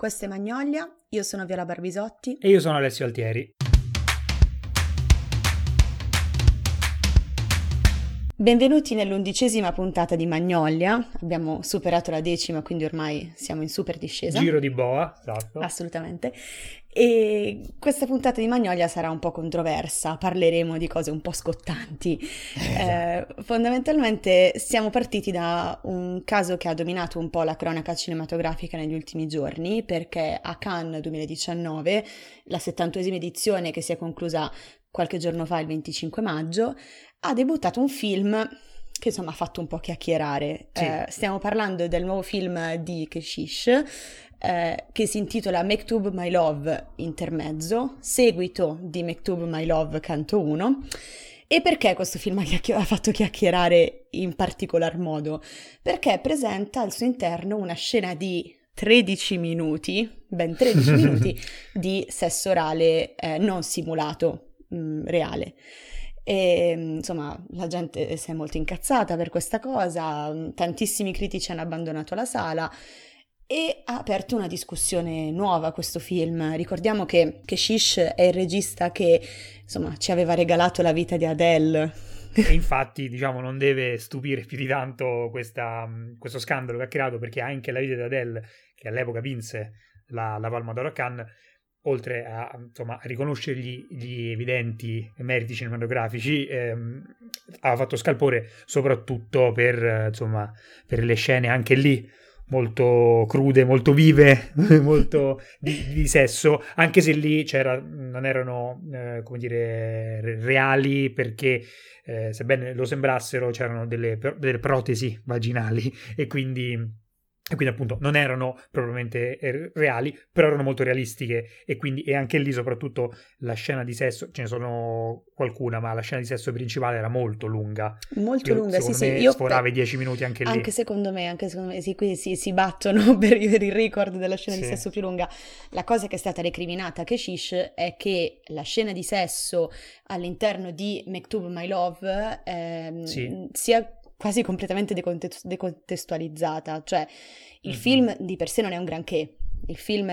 Questo è Magnolia, io sono Viola Barbisotti e io sono Alessio Altieri. Benvenuti nell'11ª puntata di Magnolia. Abbiamo superato la 10ª, quindi ormai siamo in super discesa. Giro di boa, esatto. Assolutamente. E questa puntata di Magnolia sarà un po' controversa, parleremo di cose un po' scottanti. Fondamentalmente siamo partiti da un caso che ha dominato un po' la cronaca cinematografica negli ultimi giorni, perché a Cannes 2019, la 70ª edizione che si è conclusa qualche giorno fa, il 25 maggio, ha debuttato un film che insomma ha fatto un po' chiacchierare. Sì. Stiamo parlando del nuovo film di Kechiche, che si intitola Mektoub My Love Intermezzo, seguito di Mektoub My Love Canto 1. E perché questo film ha fatto chiacchierare in particolar modo? Perché presenta al suo interno una scena di 13 minuti, ben 13 minuti, di sesso orale non simulato, reale. E insomma la gente si è molto incazzata per questa cosa, tantissimi critici hanno abbandonato la sala e ha aperto una discussione nuova questo film. Ricordiamo che Kechiche è il regista che insomma ci aveva regalato La vita di Adele. E infatti diciamo non deve stupire più di tanto questo scandalo che ha creato, perché anche La vita di Adele, che all'epoca vinse la Palma d'Oro a Cannes, oltre a, insomma, a riconoscergli gli evidenti meriti cinematografici, ha fatto scalpore soprattutto per le scene anche lì molto crude, molto vive, molto di sesso, anche se lì non erano come dire reali, perché sebbene lo sembrassero c'erano delle protesi vaginali e quindi appunto non erano propriamente reali, però erano molto realistiche, e anche lì soprattutto la scena di sesso, ce ne sono qualcuna, ma la scena di sesso principale era molto lunga. Molto lunga, sì, me sì. Io sforava i 10 minuti anche lì. Anche secondo me, sì, qui si battono per il record della scena di sesso più lunga. La cosa che è stata recriminata a Kechiche è che la scena di sesso all'interno di Mektoub My Love sia quasi completamente decontestualizzata, cioè il film di per sé non è un granché, il film,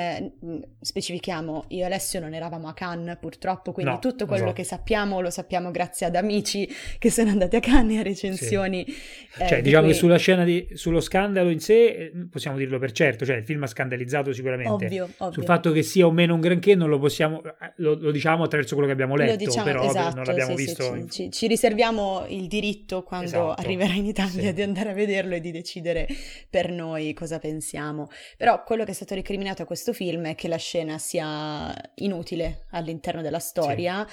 specifichiamo, io e Alessio non eravamo a Cannes purtroppo, quindi no, tutto quello che sappiamo lo sappiamo grazie ad amici che sono andati a Cannes e a recensioni. Sì. Diciamo che sulla scena sullo scandalo in sé possiamo dirlo per certo, cioè il film ha scandalizzato sicuramente, ovvio. Sul fatto che sia o meno un granché non lo possiamo, lo diciamo attraverso quello che abbiamo letto, però esatto, non l'abbiamo visto. Ci riserviamo il diritto quando arriverà in Italia di andare a vederlo e di decidere per noi cosa pensiamo, però quello che è stato ricriminato a questo film è che la scena sia inutile all'interno della storia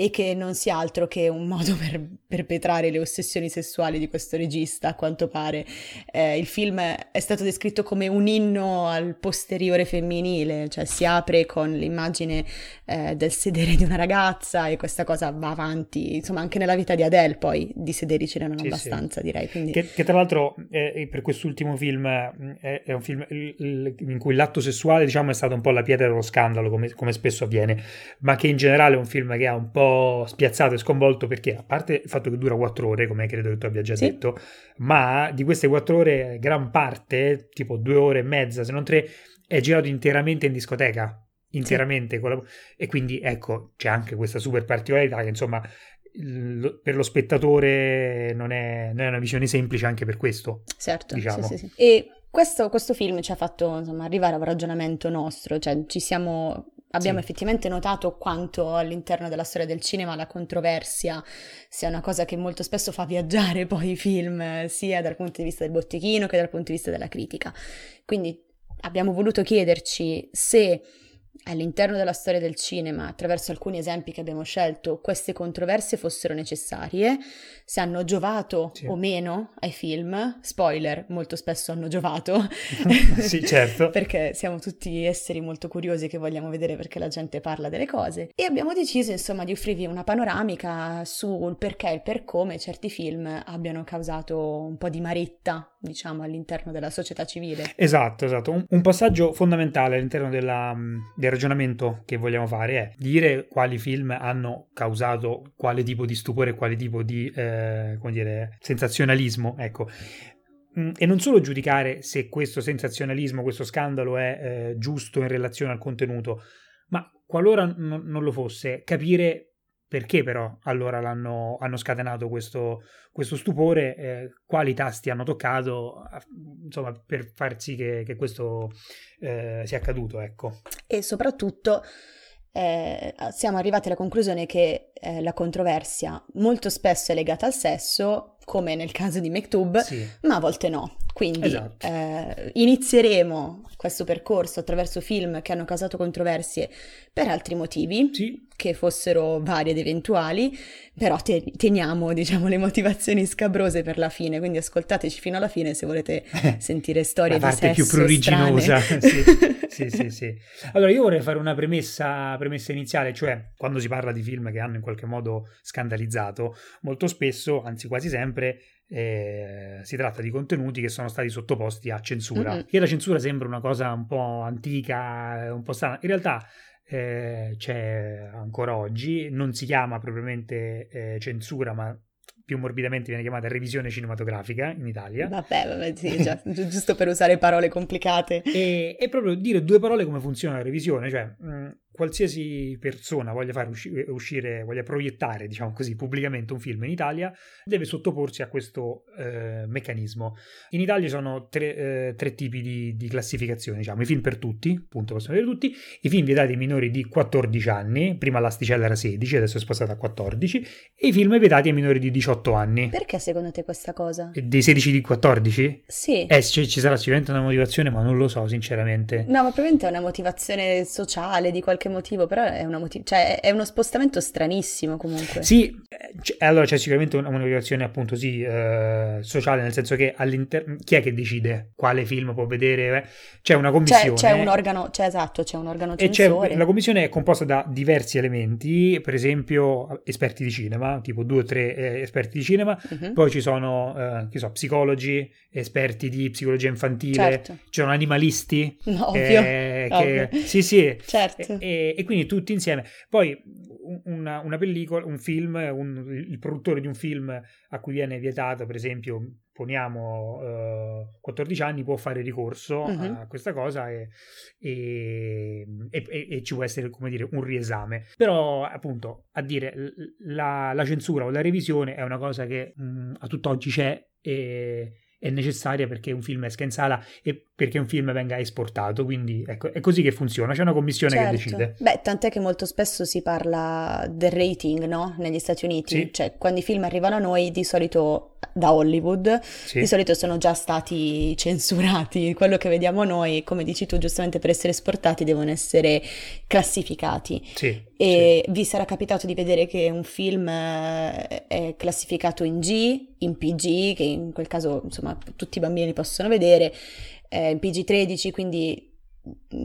e che non sia altro che un modo per perpetrare le ossessioni sessuali di questo regista, a quanto pare. Il film è stato descritto come un inno al posteriore femminile, cioè si apre con l'immagine del sedere di una ragazza e questa cosa va avanti, insomma anche nella vita di Adele poi di sederi ce n'erano abbastanza, direi. Quindi... Che tra l'altro per quest'ultimo film è un film in cui l'atto sessuale diciamo è stato un po' la pietra dello scandalo, come spesso avviene, ma che in generale è un film che ha un po' spiazzato e sconvolto, perché a parte il fatto che dura 4 ore, come credo che tu abbia già detto, ma di queste 4 ore gran parte, tipo 2 ore e mezza se non 3, è girato interamente in discoteca, e quindi ecco c'è anche questa super particolarità che insomma per lo spettatore non è una visione semplice, anche per questo diciamo. E questo film ci ha fatto insomma arrivare a un ragionamento nostro, cioè abbiamo effettivamente notato quanto all'interno della storia del cinema la controversia sia una cosa che molto spesso fa viaggiare poi i film, sia dal punto di vista del botteghino che dal punto di vista della critica. Quindi abbiamo voluto chiederci se all'interno della storia del cinema, attraverso alcuni esempi che abbiamo scelto, queste controversie fossero necessarie, se hanno giovato o meno ai film. Spoiler, molto spesso hanno giovato. Sì, certo. Perché siamo tutti esseri molto curiosi che vogliamo vedere perché la gente parla delle cose. E abbiamo deciso, insomma, di offrirvi una panoramica sul perché e per come certi film abbiano causato un po' di maretta, diciamo, all'interno della società civile. Esatto. Un passaggio fondamentale all'interno del ragionamento che vogliamo fare è dire quali film hanno causato quale tipo di stupore, quale tipo di sensazionalismo, ecco. E non solo giudicare se questo sensazionalismo, questo scandalo è giusto in relazione al contenuto, ma qualora non lo fosse, capire perché però allora hanno scatenato questo stupore, quali tasti hanno toccato, insomma, per far sì che questo sia accaduto, ecco. E soprattutto siamo arrivati alla conclusione che la controversia molto spesso è legata al sesso, come nel caso di Mektoub, sì, ma a volte no. Quindi esatto, inizieremo questo percorso attraverso film che hanno causato controversie per altri motivi, sì, che fossero vari ed eventuali, però teniamo, diciamo, le motivazioni scabrose per la fine, quindi ascoltateci fino alla fine se volete sentire storie di sesso strane. La parte più pruriginosa. Sì, sì, sì. Allora, io vorrei fare una premessa iniziale, cioè quando si parla di film che hanno in qualche modo scandalizzato, molto spesso, anzi quasi sempre, si tratta di contenuti che sono stati sottoposti a censura. Mm-hmm. E la censura sembra una cosa un po' antica, un po' strana. In realtà c'è ancora oggi, non si chiama propriamente censura, ma più morbidamente viene chiamata revisione cinematografica in Italia. Vabbè, sì, già, giusto per usare parole complicate. E proprio dire due parole come funziona la revisione, cioè qualsiasi persona voglia far uscire, voglia proiettare, diciamo così, pubblicamente un film in Italia, deve sottoporsi a questo meccanismo. In Italia ci sono tre tipi di classificazione, diciamo, i film per tutti, appunto, possono vedere tutti, i film vietati ai minori di 14 anni, prima l'asticella era 16, adesso è spostata a 14, e i film vietati ai minori di 18 anni. Perché secondo te questa cosa? Dei 16 di 14? Sì. Ci sarà sicuramente una motivazione, ma non lo so sinceramente. No, ma probabilmente è una motivazione sociale di qualche motivo, però è cioè è uno spostamento stranissimo comunque. Sì, allora c'è sicuramente una motivazione, appunto, sì, sociale, nel senso che all'interno chi è che decide quale film può vedere? C'è una commissione. C'è un organo, c'è un organo censore. La commissione è composta da diversi elementi, per esempio esperti di cinema, tipo 2 o 3 esperti di cinema, uh-huh, poi ci sono psicologi, esperti di psicologia infantile, certo, ci sono animalisti, ovvio. Sì, sì, certo. E quindi tutti insieme. Poi una pellicola, un film, il produttore di un film a cui viene vietato, per esempio, poniamo 14 anni, può fare ricorso, uh-huh, a questa cosa e ci può essere, come dire, un riesame. Però, appunto, a dire la censura o la revisione è una cosa che a tutt'oggi c'è e è necessaria perché un film esca in sala e perché un film venga esportato, quindi ecco, è così che funziona, c'è una commissione, certo, che decide. Beh, tant'è che molto spesso si parla del rating, no? Negli Stati Uniti, sì, cioè quando i film arrivano a noi di solito da Hollywood, sì, di solito sono già stati censurati, quello che vediamo noi, come dici tu giustamente, per essere esportati devono essere classificati, sì, e sì, vi sarà capitato di vedere che un film è classificato in G, in PG, che in quel caso insomma tutti i bambini possono vedere, in PG-13, quindi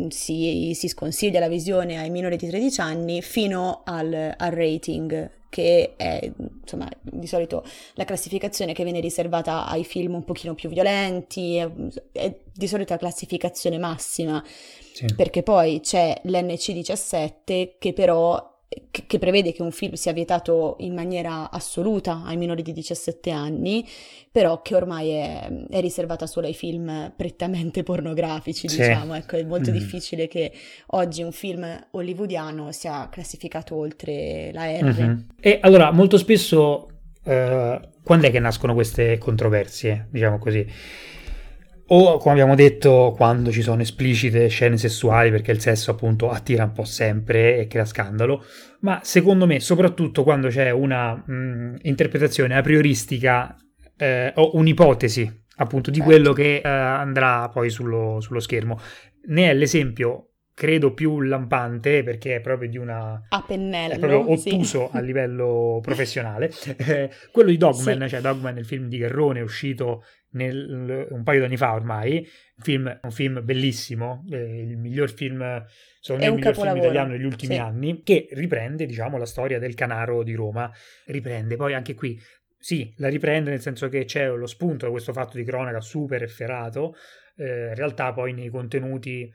si sconsiglia la visione ai minori di 13 anni, fino al rating, che è insomma di solito la classificazione che viene riservata ai film un pochino più violenti, è di solito la classificazione massima, sì, perché poi c'è l'NC-17 che però che prevede che un film sia vietato in maniera assoluta ai minori di 17 anni, però che ormai è riservata solo ai film prettamente pornografici, sì, diciamo, ecco, è molto difficile che oggi un film hollywoodiano sia classificato oltre la R. Mm-hmm. E allora, molto spesso, quando è che nascono queste controversie, diciamo così? O, come abbiamo detto, quando ci sono esplicite scene sessuali, perché il sesso appunto attira un po' sempre e crea scandalo, ma secondo me soprattutto quando c'è una interpretazione aprioristica o un'ipotesi appunto di quello che andrà poi sullo schermo. Ne è l'esempio, credo, più lampante, perché è proprio di una... a pennello, è proprio ottuso, sì, a livello professionale. Quello di Dogman, sì, cioè Dogman, il film di Garrone, è uscito un paio d'anni fa ormai, un film bellissimo, il miglior film, secondo me il miglior film italiano degli ultimi, sì, anni, che riprende, diciamo, la storia del Canaro di Roma, riprende poi anche qui, sì, la riprende nel senso che c'è lo spunto da questo fatto di cronaca super efferato, in realtà poi nei contenuti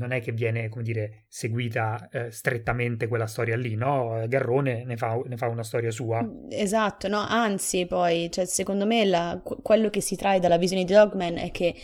non è che viene, come dire, seguita strettamente quella storia lì, no? Garrone ne fa una storia sua. Esatto, no? Anzi, poi, cioè, secondo me quello che si trae dalla visione di Dogman è che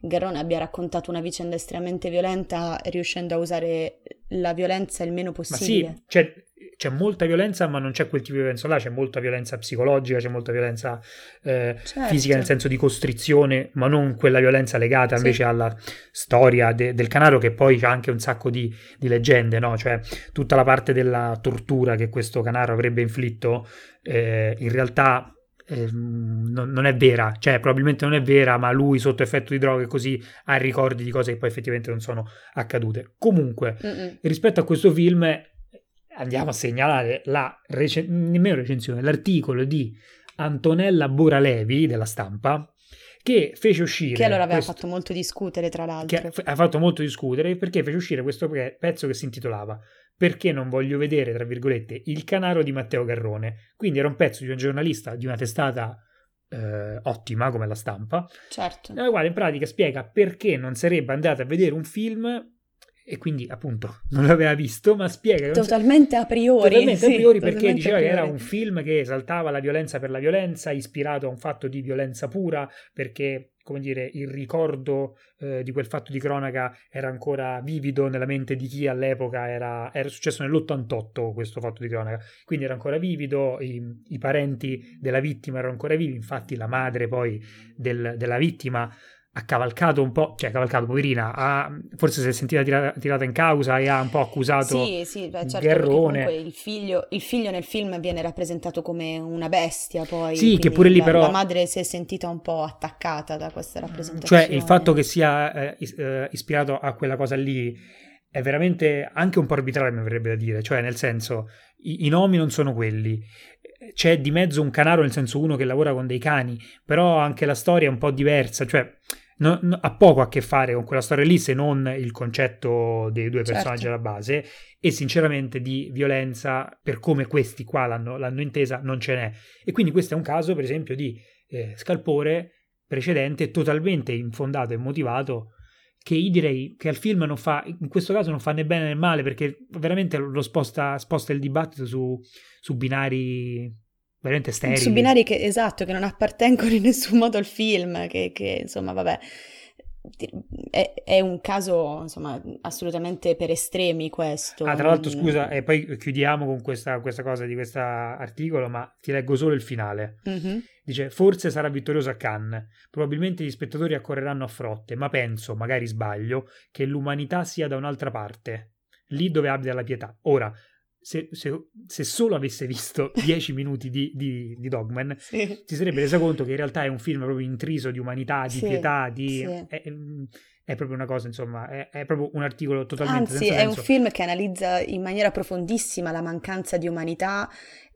Garrone abbia raccontato una vicenda estremamente violenta, riuscendo a usare la violenza il meno possibile. Ma sì, c'è molta violenza, ma non c'è quel tipo di violenza là, c'è molta violenza psicologica, c'è molta violenza certo, fisica, nel senso di costrizione, ma non quella violenza legata invece alla storia del canaro, che poi c'è anche un sacco di leggende, no? Cioè tutta la parte della tortura che questo canaro avrebbe inflitto in realtà non è vera, cioè probabilmente non è vera, ma lui sotto effetto di droghe così ha ricordi di cose che poi effettivamente non sono accadute. Comunque, rispetto a questo film andiamo a segnalare l'articolo di Antonella Boralevi della Stampa, che fece uscire... Che allora aveva fatto molto discutere, tra l'altro. Che ha fatto molto discutere perché fece uscire questo pezzo che si intitolava "Perché non voglio vedere, tra virgolette, il canaro di Matteo Garrone". Quindi era un pezzo di un giornalista di una testata ottima come La Stampa, certo, nella quale in pratica spiega perché non sarebbe andato a vedere un film... E quindi, appunto, non l'aveva visto, ma spiega... Totalmente a priori. Totalmente a priori, perché diceva che era un film che esaltava la violenza per la violenza, ispirato a un fatto di violenza pura, perché, come dire, il ricordo di quel fatto di cronaca era ancora vivido nella mente di chi all'epoca era successo nell'88 questo fatto di cronaca. Quindi era ancora vivido, i parenti della vittima erano ancora vivi, infatti la madre poi della vittima... ha cavalcato un po', cioè cavalcato, poverina, forse si è sentita tirata in causa e ha un po' accusato Garrone. Comunque il figlio nel film viene rappresentato come una bestia, poi sì, che pure lì però la madre si è sentita un po' attaccata da questa rappresentazione. Cioè il fatto che sia ispirato a quella cosa lì è veramente anche un po' arbitrario, mi verrebbe da dire, cioè nel senso i nomi non sono quelli. C'è di mezzo un canaro, nel senso uno che lavora con dei cani, però anche la storia è un po' diversa, cioè ha poco a che fare con quella storia lì, se non il concetto dei due personaggi alla base, e sinceramente di violenza per come questi qua l'hanno intesa non ce n'è. E quindi questo è un caso, per esempio, di scalpore precedente totalmente infondato e motivato, che io direi che al film non fa, in questo caso non fa né bene né male, perché veramente lo sposta il dibattito su binari veramente sterili. Su binari che non appartengono in nessun modo al film, che insomma vabbè, è un caso insomma assolutamente per estremi questo. Ah, tra l'altro scusa, e poi chiudiamo con questa cosa di questo articolo, ma ti leggo solo il finale. Dice: "Forse sarà vittorioso a Cannes, probabilmente gli spettatori accorreranno a frotte, ma penso, magari sbaglio, che l'umanità sia da un'altra parte, lì dove abita la pietà. Ora, se solo avesse visto 10 minuti di Dogman, si sarebbe reso conto che in realtà è un film proprio intriso di umanità, di pietà, È proprio una cosa, insomma, è proprio un articolo totalmente senza senso. Anzi, è un film che analizza in maniera profondissima la mancanza di umanità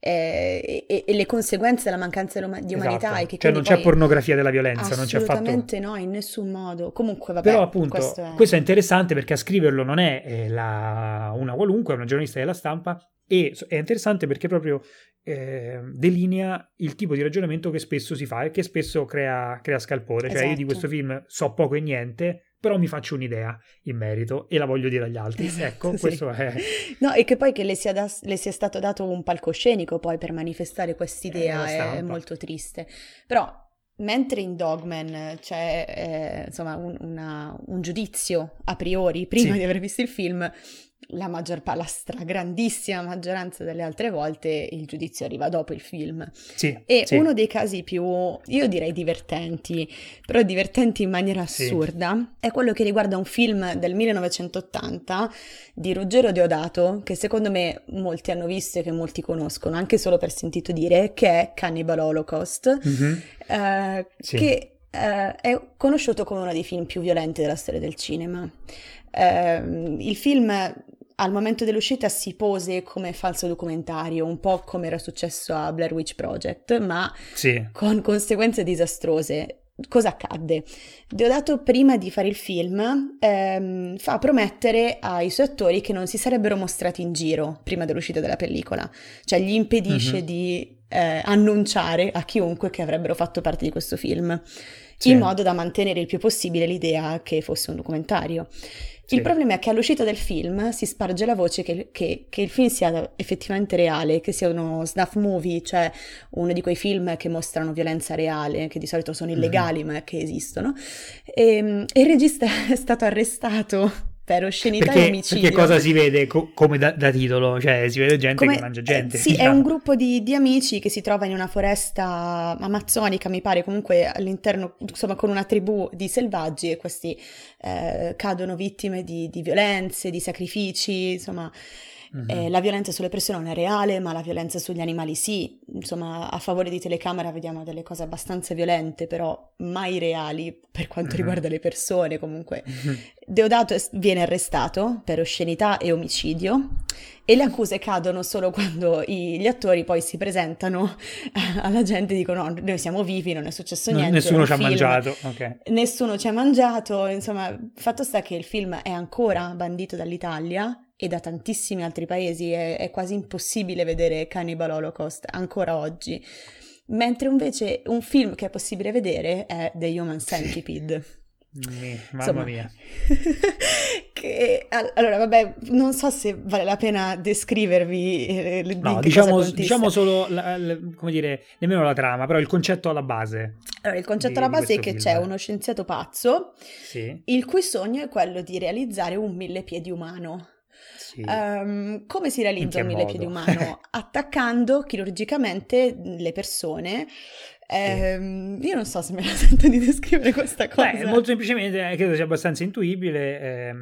e le conseguenze della mancanza di umanità. Esatto. E che cioè non c'è pornografia della violenza, non c'è affatto... Assolutamente no, in nessun modo. Comunque, vabbè, però appunto, questo è interessante perché a scriverlo non è una qualunque, è una giornalista della Stampa, e è interessante perché proprio delinea il tipo di ragionamento che spesso si fa e che spesso crea scalpore. Esatto. Cioè io di questo film so poco e niente, però mi faccio un'idea in merito e la voglio dire agli altri. Esatto, ecco, questo è... No, e che poi che le sia stato dato un palcoscenico poi per manifestare quest'idea è molto triste. Però, mentre in Dogman c'è insomma un giudizio a priori, prima di aver visto il film, la stragrandissima maggioranza delle altre volte il giudizio arriva dopo il film. Uno dei casi più, io direi, divertenti in maniera assurda è quello che riguarda un film del 1980 di Ruggero Deodato, che secondo me molti hanno visto e che molti conoscono anche solo per sentito dire, che è Cannibal Holocaust, che è conosciuto come uno dei film più violenti della storia del cinema. Il film al momento dell'uscita si pose come falso documentario, un po' come era successo a Blair Witch Project, ma con conseguenze disastrose. Cosa accadde? Deodato, prima di fare il film, fa promettere ai suoi attori che non si sarebbero mostrati in giro prima dell'uscita della pellicola, cioè gli impedisce di annunciare a chiunque che avrebbero fatto parte di questo film, in modo da mantenere il più possibile l'idea che fosse un documentario. Sì. Il problema è che all'uscita del film si sparge la voce che il film sia effettivamente reale, che sia uno snuff movie, cioè uno di quei film che mostrano violenza reale, che di solito sono illegali ma che esistono. E il regista è stato arrestato per oscenità e omicidio. Perché cosa si vede come da titolo? Cioè si vede gente che mangia gente. Sì, diciamo. È un gruppo di amici che si trova in una foresta amazzonica, mi pare, comunque all'interno, insomma, con una tribù di selvaggi, e questi cadono vittime di violenze, di sacrifici, insomma. La violenza sulle persone non è reale, ma la violenza sugli animali sì. Insomma, a favore di telecamera vediamo delle cose abbastanza violente, però mai reali per quanto riguarda le persone, comunque. Deodato viene arrestato per oscenità e omicidio, e le accuse cadono solo quando gli attori poi si presentano alla gente e dicono: no, noi siamo vivi, non è successo niente. Nessuno ci ha mangiato. Okay. Nessuno ci ha mangiato. Insomma, fatto sta che il film è ancora bandito dall'Italia e da tantissimi altri paesi, è quasi impossibile vedere Cannibal Holocaust ancora oggi, mentre invece un film che è possibile vedere è The Human Centipede. Mamma mia. Che, allora, vabbè, non so se vale la pena descrivervi no, diciamo solo come dire, nemmeno la trama, però il concetto alla base. Allora, il concetto alla base è che film. C'è uno scienziato pazzo, sì, il cui sogno è quello di realizzare un millepiedi umano. Sì. Come si realizza un millepiedi umano? Attaccando chirurgicamente le persone. Sì. Io non so se me la sento di descrivere questa cosa. Molto semplicemente credo sia abbastanza intuibile.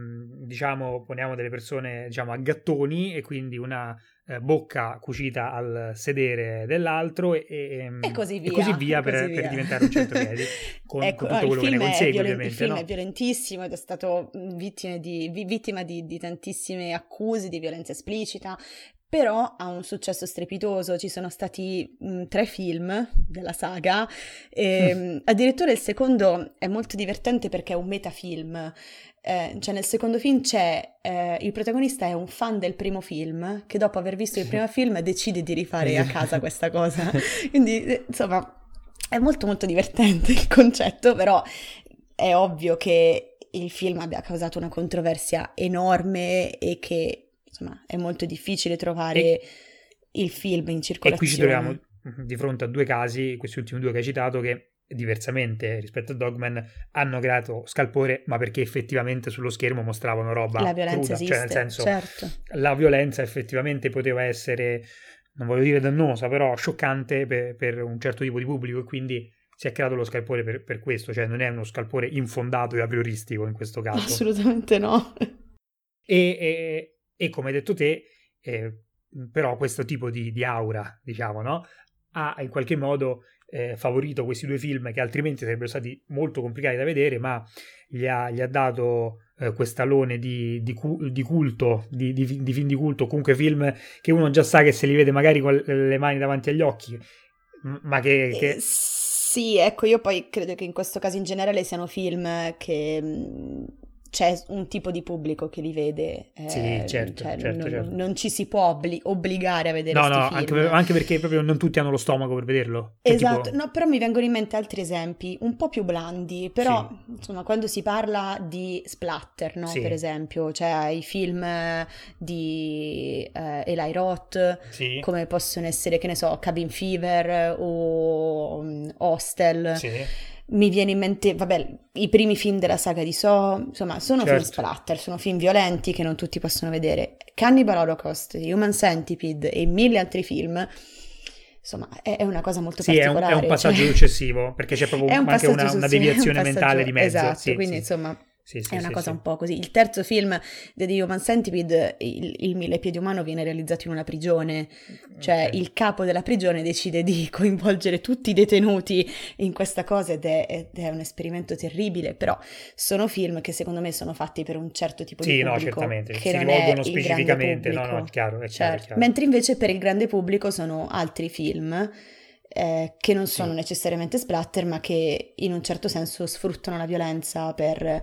Diciamo, poniamo delle persone, diciamo, a gattoni, e quindi una bocca cucita al sedere dell'altro e così via, per diventare un centopiedi, con, ecco, con tutto quello che ne consegue, ovviamente. Il film è violentissimo ed è stato vittima di tantissime accuse di violenza esplicita, però ha un successo strepitoso. Ci sono stati 3 film della saga, e addirittura il secondo è molto divertente perché è un metafilm. Cioè nel secondo film c'è il protagonista è un fan del primo film, che dopo aver visto il primo film decide di rifare a casa questa cosa. Quindi insomma è molto molto divertente il concetto, però è ovvio che il film abbia causato una controversia enorme e che insomma è molto difficile trovare il film in circolazione. E qui ci troviamo di fronte a 2 casi, questi ultimi 2 che hai citato, che diversamente rispetto a Dogman hanno creato scalpore, ma perché effettivamente sullo schermo mostravano roba la violenza cruda, esiste, cioè nel senso, certo, la violenza effettivamente poteva essere, non voglio dire dannosa, però scioccante per un certo tipo di pubblico, e quindi si è creato lo scalpore per questo. Cioè non è uno scalpore infondato e aprioristico in questo caso, assolutamente no. E come hai detto te, però questo tipo di aura, diciamo, no, ha in qualche modo favorito questi 2 film che altrimenti sarebbero stati molto complicati da vedere, ma gli ha dato quest'alone di culto, di film di culto, comunque film che uno già sa che se li vede magari con le mani davanti agli occhi, ma che... Sì, ecco, io poi credo che in questo caso in generale siano film che... c'è un tipo di pubblico che li vede, sì, certo, cioè, certo, certo. Non ci si può obbligare a vedere sti film. Anche perché proprio non tutti hanno lo stomaco per vederlo. Esatto, tipo... no, però mi vengono in mente altri esempi un po' più blandi, però sì, insomma, quando si parla di splatter, no? Sì. Per esempio, cioè i film di Eli Roth, sì, come possono essere, che ne so, Cabin Fever o Hostel. Sì. Mi viene in mente, vabbè, i primi film della saga di Saw, insomma, sono certo, film splatter, sono film violenti che non tutti possono vedere. Cannibal Holocaust, Human Centipede e 1000 altri film, insomma, è una cosa molto particolare. Sì, è un passaggio successivo, perché c'è proprio anche una deviazione mentale di mezzo. Esatto, sì, quindi sì, insomma... Sì, sì, è una cosa un po' così. Il terzo film di Human Centipede, il millepiedi umano, viene realizzato in una prigione, cioè okay, il capo della prigione decide di coinvolgere tutti i detenuti in questa cosa ed è un esperimento terribile, però sono film che secondo me sono fatti per un certo tipo di pubblico. Sì, no, certamente, che si non rivolgono specificamente, no, chiaro, è certo, chiaro, è chiaro. Mentre invece per il grande pubblico sono altri film che non sono necessariamente splatter, ma che in un certo senso sfruttano la violenza per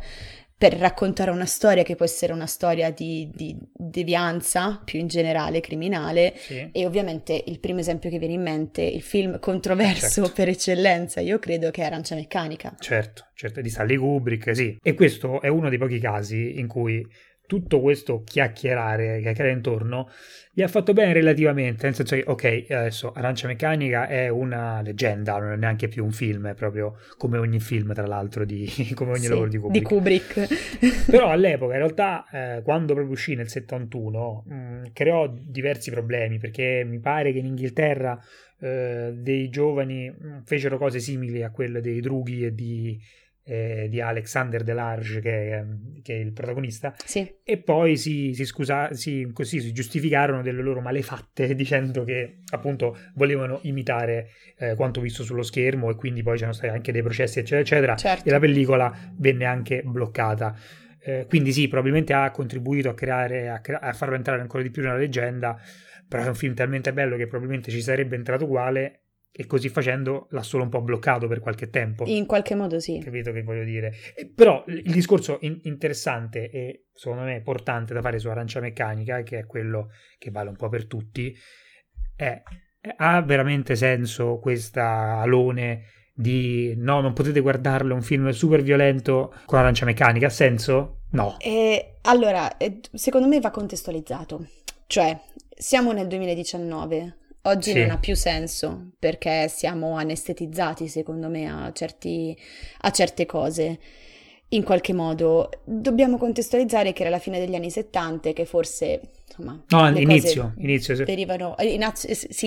per raccontare una storia che può essere una storia di devianza, più in generale criminale, sì. E ovviamente il primo esempio che viene in mente, il film controverso, certo, per eccellenza, io credo, che è Arancia Meccanica. Certo, certo, di Stanley Kubrick, sì. E questo è uno dei pochi casi in cui tutto questo chiacchierare intorno gli ha fatto bene relativamente, nel senso che ok, adesso Arancia Meccanica è una leggenda, non è neanche più un film, è proprio come ogni film, tra l'altro, come ogni lavoro di Kubrick. Però all'epoca in realtà, quando proprio uscì nel 71, creò diversi problemi, perché mi pare che in Inghilterra dei giovani fecero cose simili a quelle dei drughi e di Alexander Delarge, che è il protagonista, sì. E poi si giustificarono delle loro malefatte dicendo che appunto volevano imitare quanto visto sullo schermo, e quindi poi c'erano stati anche dei processi eccetera eccetera, certo. E la pellicola venne anche bloccata, quindi sì, probabilmente ha contribuito a farlo entrare ancora di più nella leggenda, però è un film talmente bello che probabilmente ci sarebbe entrato uguale, e così facendo l'ha solo un po' bloccato per qualche tempo. In qualche modo sì. Capito che voglio dire? Però il discorso interessante e secondo me importante da fare su Arancia Meccanica, che è quello che vale un po' per tutti, ha veramente senso questa alone di no, non potete guardarlo, è un film super violento con Arancia Meccanica, ha senso? No. Allora, secondo me va contestualizzato. Cioè, siamo nel 2019... Oggi sì. Non ha più senso, perché siamo anestetizzati, secondo me, a certe cose. In qualche modo dobbiamo contestualizzare che era la fine degli anni 70, che forse, insomma, inizio. Derivano,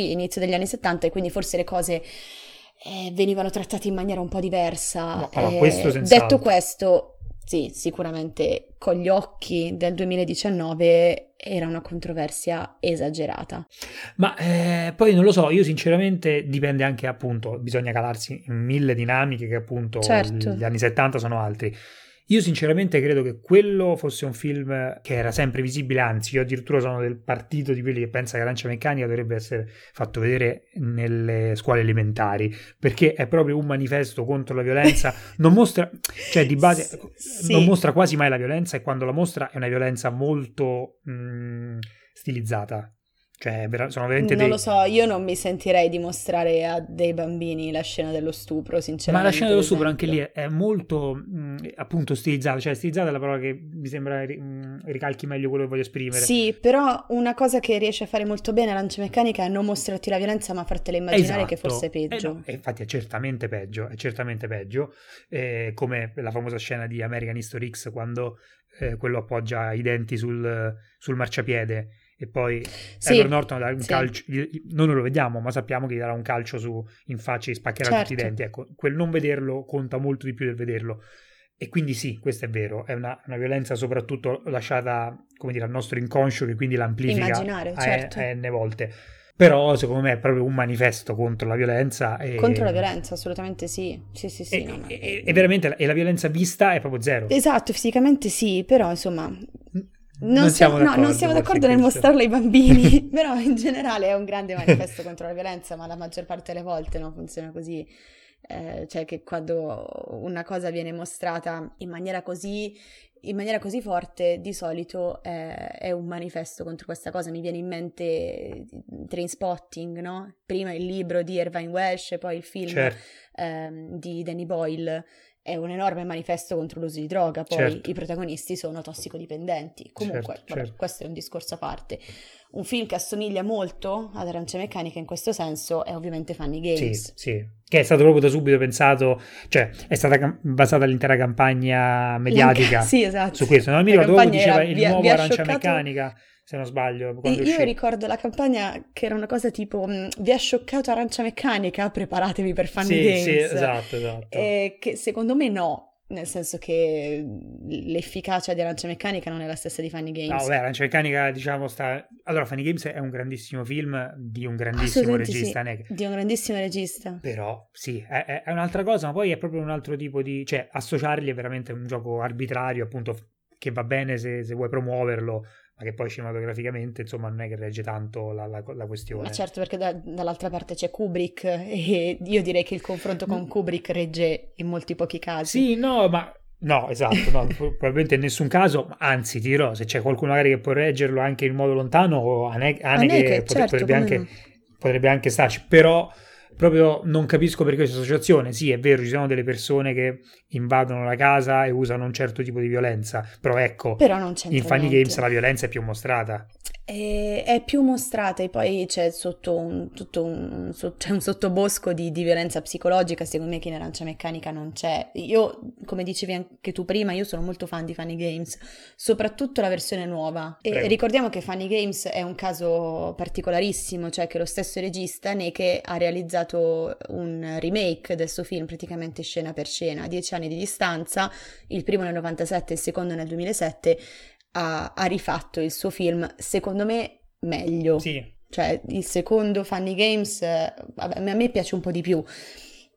inizio degli anni 70, e quindi forse le cose venivano trattate in maniera un po' diversa. No, allora, questo senz'altro. Detto questo, sì, sicuramente con gli occhi del 2019 era una controversia esagerata. Ma poi non lo so, io sinceramente dipende anche, appunto, bisogna calarsi in mille dinamiche che appunto, certo, gli anni 70 sono altri. Io sinceramente credo che quello fosse un film che era sempre visibile, anzi io addirittura sono del partito di quelli che pensa che Arancia Meccanica dovrebbe essere fatto vedere nelle scuole elementari, perché è proprio un manifesto contro la violenza, non mostra, cioè di base sì, non mostra quasi mai la violenza, e quando la mostra è una violenza molto stilizzata. Cioè, sono veramente non lo so, io non mi sentirei di mostrare a dei bambini la scena dello stupro, sinceramente. Ma la scena dello stupro anche lì è molto appunto stilizzata, cioè stilizzata è la parola che mi sembra ricalchi meglio quello che voglio esprimere. Sì, però una cosa che riesce a fare molto bene Arancia Meccanica è non mostrarti la violenza, ma fartela immaginare, esatto, che forse è peggio. No, infatti è certamente peggio, come la famosa scena di American History X, quando quello appoggia i denti sul marciapiede. E poi sì, Edward Norton darà un calcio, noi non lo vediamo, ma sappiamo che gli darà un calcio in faccia e spaccherà, certo, tutti i denti. Ecco, quel non vederlo conta molto di più del vederlo. E quindi sì, questo è vero, è una violenza soprattutto lasciata, come dire, al nostro inconscio, che quindi l'amplifica certo, a n volte. Però secondo me è proprio un manifesto contro la violenza. Contro la violenza, assolutamente sì. E veramente la violenza vista è proprio zero. Esatto, fisicamente sì, però insomma... Non siamo d'accordo nel mostrarlo ai bambini, però in generale è un grande manifesto contro la violenza, ma la maggior parte delle volte non funziona così, cioè che quando una cosa viene mostrata in maniera così forte, di solito è un manifesto contro questa cosa. Mi viene in mente Trainspotting, no? Prima il libro di Irvine Welsh, poi il film, certo, di Danny Boyle. È un enorme manifesto contro l'uso di droga, poi, certo, i protagonisti sono tossicodipendenti. Comunque, certo, vabbè, certo, questo è un discorso a parte. Un film che assomiglia molto ad Arancia Meccanica in questo senso è ovviamente Funny Games. Sì, sì, che è stato proprio da subito pensato, cioè è stata basata l'intera campagna mediatica sì, esatto, su questo. Non mi ricordo, diceva il nuovo Arancia Meccanica, se non sbaglio. Io ricordo la campagna che era una cosa tipo vi ha scioccato Arancia Meccanica, preparatevi per Funny Games. Sì, esatto. Che secondo me no, nel senso che l'efficacia di Arancia Meccanica non è la stessa di Funny Games. No, beh, Arancia Meccanica, diciamo, allora Funny Games è un grandissimo film di un grandissimo regista. Sì, di un grandissimo regista. Però sì, è un'altra cosa, ma poi è proprio un altro tipo di... Cioè, associarli è veramente un gioco arbitrario, appunto, che va bene se vuoi promuoverlo, ma che poi cinematograficamente, insomma, non è che regge tanto la questione. Ma certo, perché dall'altra parte c'è Kubrick, e io direi che il confronto con Kubrick regge in molti pochi casi. Sì, no, ma No, esatto, no, probabilmente in nessun caso, anzi dirò, se c'è qualcuno magari che può reggerlo anche in modo lontano, Haneke certo, potrebbe anche starci, però proprio non capisco perché questa associazione, sì è vero ci sono delle persone che invadono la casa e usano un certo tipo di violenza, però ecco, in Funny Games la violenza è più mostrata. È più mostrata e poi c'è un sottobosco di violenza psicologica, secondo me, che in Arancia Meccanica non c'è. Io, come dicevi anche tu prima, io sono molto fan di Funny Games, soprattutto la versione nuova. E ricordiamo che Funny Games è un caso particolarissimo, cioè che lo stesso regista Haneke ha realizzato un remake del suo film praticamente scena per scena, a 10 anni di distanza, il primo nel 97 e il secondo nel 2007. Ha rifatto il suo film, secondo me meglio, sì. Cioè il secondo Funny Games a me piace un po' di più,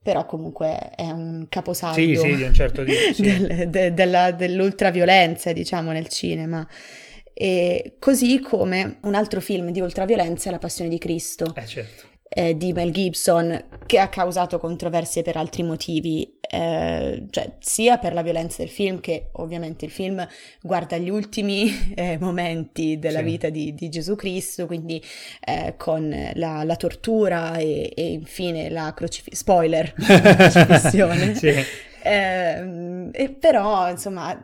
però comunque è un caposaldo di un certo tipo, sì. dell'ultraviolenza diciamo nel cinema. E così come un altro film di ultraviolenza è La Passione di Cristo, certo, di Mel Gibson, che ha causato controversie per altri motivi, cioè sia per la violenza del film, che ovviamente il film guarda gli ultimi momenti della vita di Gesù Cristo, quindi con la tortura e infine la spoiler, la crocifissione. Sì. Però insomma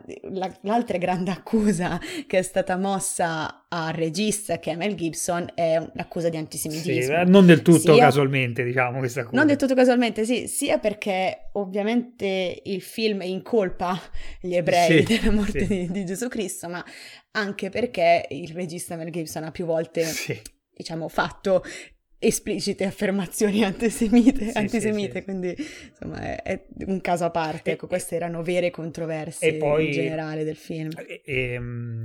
l'altra grande accusa che è stata mossa al regista, che è Mel Gibson, è un'accusa di antisemitismo, non del tutto casualmente diciamo questa accusa. Non del tutto casualmente, sì, sia perché ovviamente il film incolpa gli ebrei della morte di Gesù Cristo, ma anche perché il regista Mel Gibson ha più volte diciamo fatto esplicite affermazioni antisemite, quindi insomma è un caso a parte, ecco, queste erano vere controversie poi, in generale del film.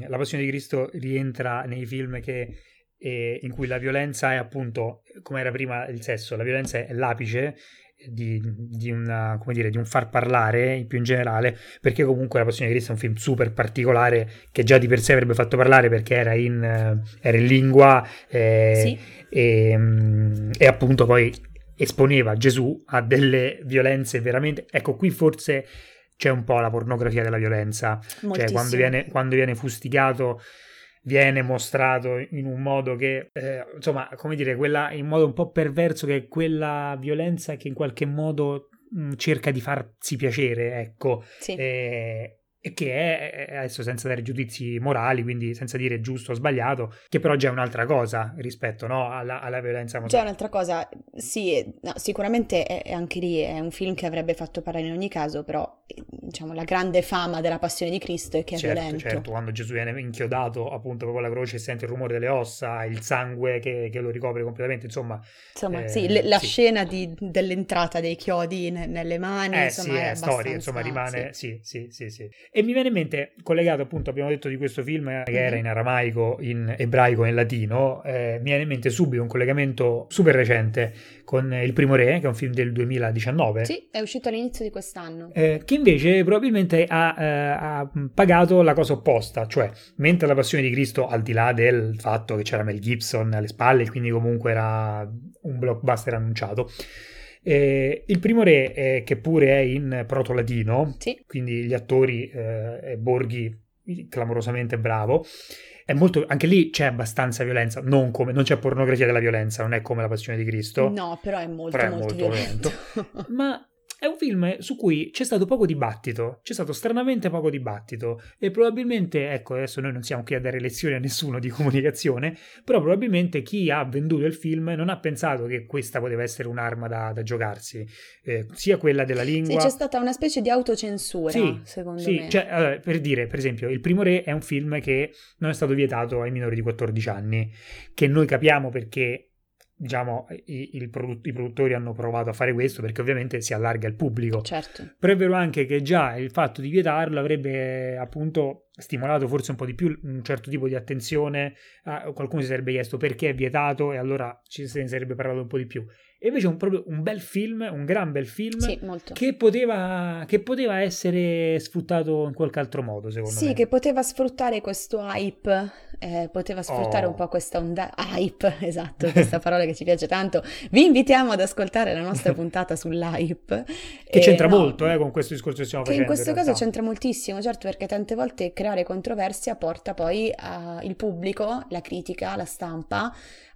La Passione di Cristo rientra nei film che in cui la violenza è appunto, come era prima il sesso, la violenza è l'apice di un far parlare più in generale, perché comunque La Passione di Cristo è un film super particolare che già di per sé avrebbe fatto parlare perché era in lingua e appunto poi esponeva Gesù a delle violenze veramente, ecco qui forse c'è un po' la pornografia della violenza, cioè quando viene fustigato viene mostrato in un modo che insomma come dire in modo un po' perverso, che è quella violenza che in qualche modo cerca di farsi piacere, ecco, che è adesso senza dare giudizi morali, quindi senza dire giusto o sbagliato, che però già è un'altra cosa rispetto alla violenza morale. Già è un'altra cosa, sì, no, sicuramente è anche lì è un film che avrebbe fatto parlare in ogni caso, però diciamo la grande fama della Passione di Cristo è che è violento. Certo, quando Gesù viene inchiodato appunto proprio alla croce, sente il rumore delle ossa, il sangue che lo ricopre completamente, insomma scena dell'entrata dei chiodi nelle mani, insomma è abbastanza storia, insomma rimane sì. E mi viene in mente, collegato appunto, abbiamo detto di questo film che era in aramaico, in ebraico e in latino, mi viene in mente subito un collegamento super recente con Il Primo Re, che è un film del 2019. Sì, è uscito all'inizio di quest'anno. Che invece probabilmente ha pagato la cosa opposta, cioè mentre La Passione di Cristo, al di là del fatto che c'era Mel Gibson alle spalle, quindi comunque era un blockbuster annunciato, Il Primo Re, che pure è in proto-latino, quindi gli attori Borghi clamorosamente bravo, è molto, anche lì c'è abbastanza violenza, non c'è pornografia della violenza, non è come La Passione di Cristo, no, però è molto violento. Ma è un film su cui c'è stato stranamente poco dibattito, e probabilmente, ecco, adesso noi non siamo qui a dare lezioni a nessuno di comunicazione, però probabilmente chi ha venduto il film non ha pensato che questa poteva essere un'arma da giocarsi, sia quella della lingua. Sì, c'è stata una specie di autocensura, secondo me. Cioè, allora, per dire, per esempio, Il Primo Re è un film che non è stato vietato ai minori di 14 anni, che noi capiamo perché... diciamo i produttori hanno provato a fare questo perché ovviamente si allarga il pubblico, certo, però è vero anche che già il fatto di vietarlo avrebbe appunto stimolato forse un po' di più un certo tipo di attenzione, qualcuno si sarebbe chiesto perché è vietato e allora se ne sarebbe parlato un po' di più, E invece un gran bel film sì, che poteva essere sfruttato in qualche altro modo, secondo me. Sì, che poteva sfruttare questo hype, un po' questa onda hype, esatto, questa parola che ci piace tanto. Vi invitiamo ad ascoltare la nostra puntata sull'hype. Che c'entra molto con questo discorso che stiamo facendo. Che in questo caso c'entra moltissimo, certo, perché tante volte creare controversia porta poi il pubblico, la critica, la stampa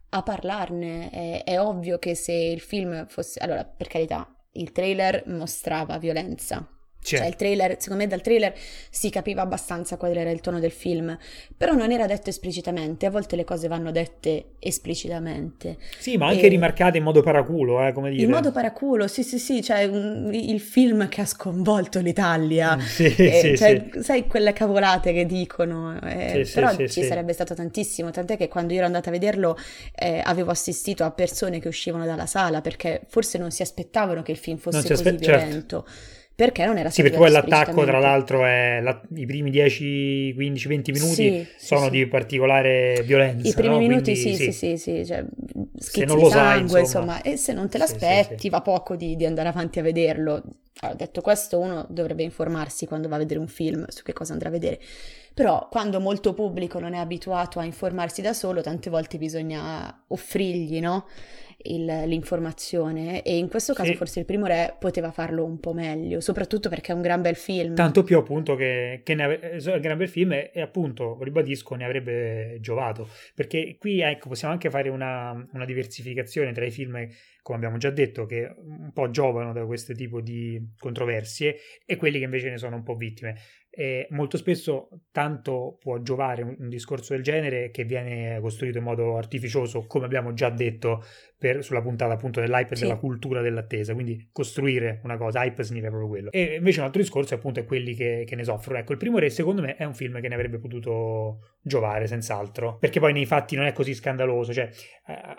a parlarne. È ovvio che se il film fosse... Allora, per carità, il trailer mostrava violenza. Certo. Cioè, il trailer, secondo me dal trailer si capiva abbastanza qual era il tono del film, però non era detto esplicitamente. A volte le cose vanno dette esplicitamente. Sì, ma anche rimarcate in modo paraculo, come dire. In modo paraculo, sì, cioè il film che ha sconvolto l'Italia. Sì. Sai quelle cavolate che dicono, però sarebbe stato tantissimo, tant'è che quando io ero andata a vederlo avevo assistito a persone che uscivano dalla sala perché forse non si aspettavano che il film fosse così violento. Certo. Perché non era stato... Sì, perché poi l'attacco, tra l'altro, è i primi 10, 15, 20 minuti sono di particolare violenza. I primi minuti, quindi, sì. Cioè, schizzi di sangue, insomma. E se non te l'aspetti, va poco di andare avanti a vederlo. Allora, detto questo, uno dovrebbe informarsi quando va a vedere un film su che cosa andrà a vedere. Però quando molto pubblico non è abituato a informarsi da solo, tante volte bisogna offrirgli, no? L'informazione, e in questo caso forse Il Primo Re poteva farlo un po' meglio, soprattutto perché è un gran bel film, tanto più appunto che un gran bel film, e appunto, ribadisco, ne avrebbe giovato, perché qui possiamo anche fare una diversificazione tra i film, come abbiamo già detto, che un po' giovano da questo tipo di controversie e quelli che invece ne sono un po' vittime. E molto spesso tanto può giovare un discorso del genere che viene costruito in modo artificioso, come abbiamo già detto sulla puntata appunto dell'hype e della cultura dell'attesa, quindi costruire una cosa, hype significa proprio quello. E invece un altro discorso è appunto quelli che ne soffrono. Ecco, Il Primo Re secondo me è un film che ne avrebbe potuto giovare senz'altro, perché poi nei fatti non è così scandaloso, cioè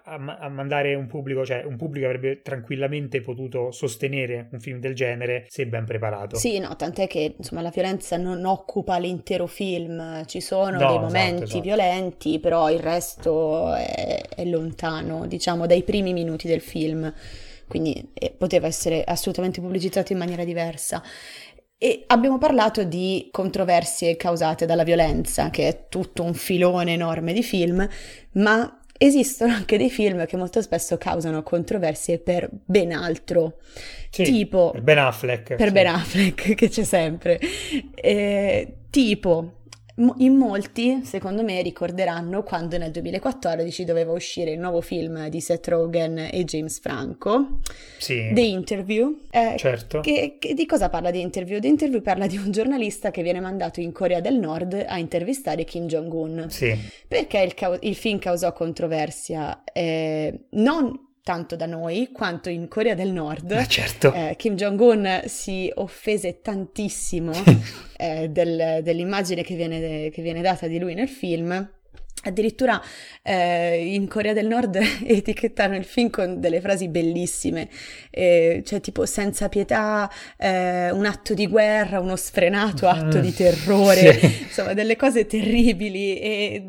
a mandare un pubblico, cioè un pubblico avrebbe tranquillamente potuto sostenere un film del genere se ben preparato. Sì, no, tant'è che insomma la violenza non occupa l'intero film, ci sono dei momenti violenti, però il resto è lontano, diciamo, dai primi minuti del film, quindi poteva essere assolutamente pubblicizzato in maniera diversa. E abbiamo parlato di controversie causate dalla violenza, che è tutto un filone enorme di film, ma esistono anche dei film che molto spesso causano controversie per ben altro, tipo per Ben Affleck, che c'è sempre, tipo... In molti, secondo me, ricorderanno quando nel 2014 doveva uscire il nuovo film di Seth Rogen e James Franco, The Interview. Certo. Che di cosa parla The Interview? The Interview parla di un giornalista che viene mandato in Corea del Nord a intervistare Kim Jong-un. Sì. Perché il film causò controversia? Non tanto da noi quanto in Corea del Nord. Certo. Kim Jong-un si offese tantissimo dell'immagine che viene data di lui nel film. Addirittura in Corea del Nord etichettarono il film con delle frasi bellissime, cioè tipo senza pietà, un atto di guerra, uno sfrenato atto di terrore, insomma delle cose terribili. E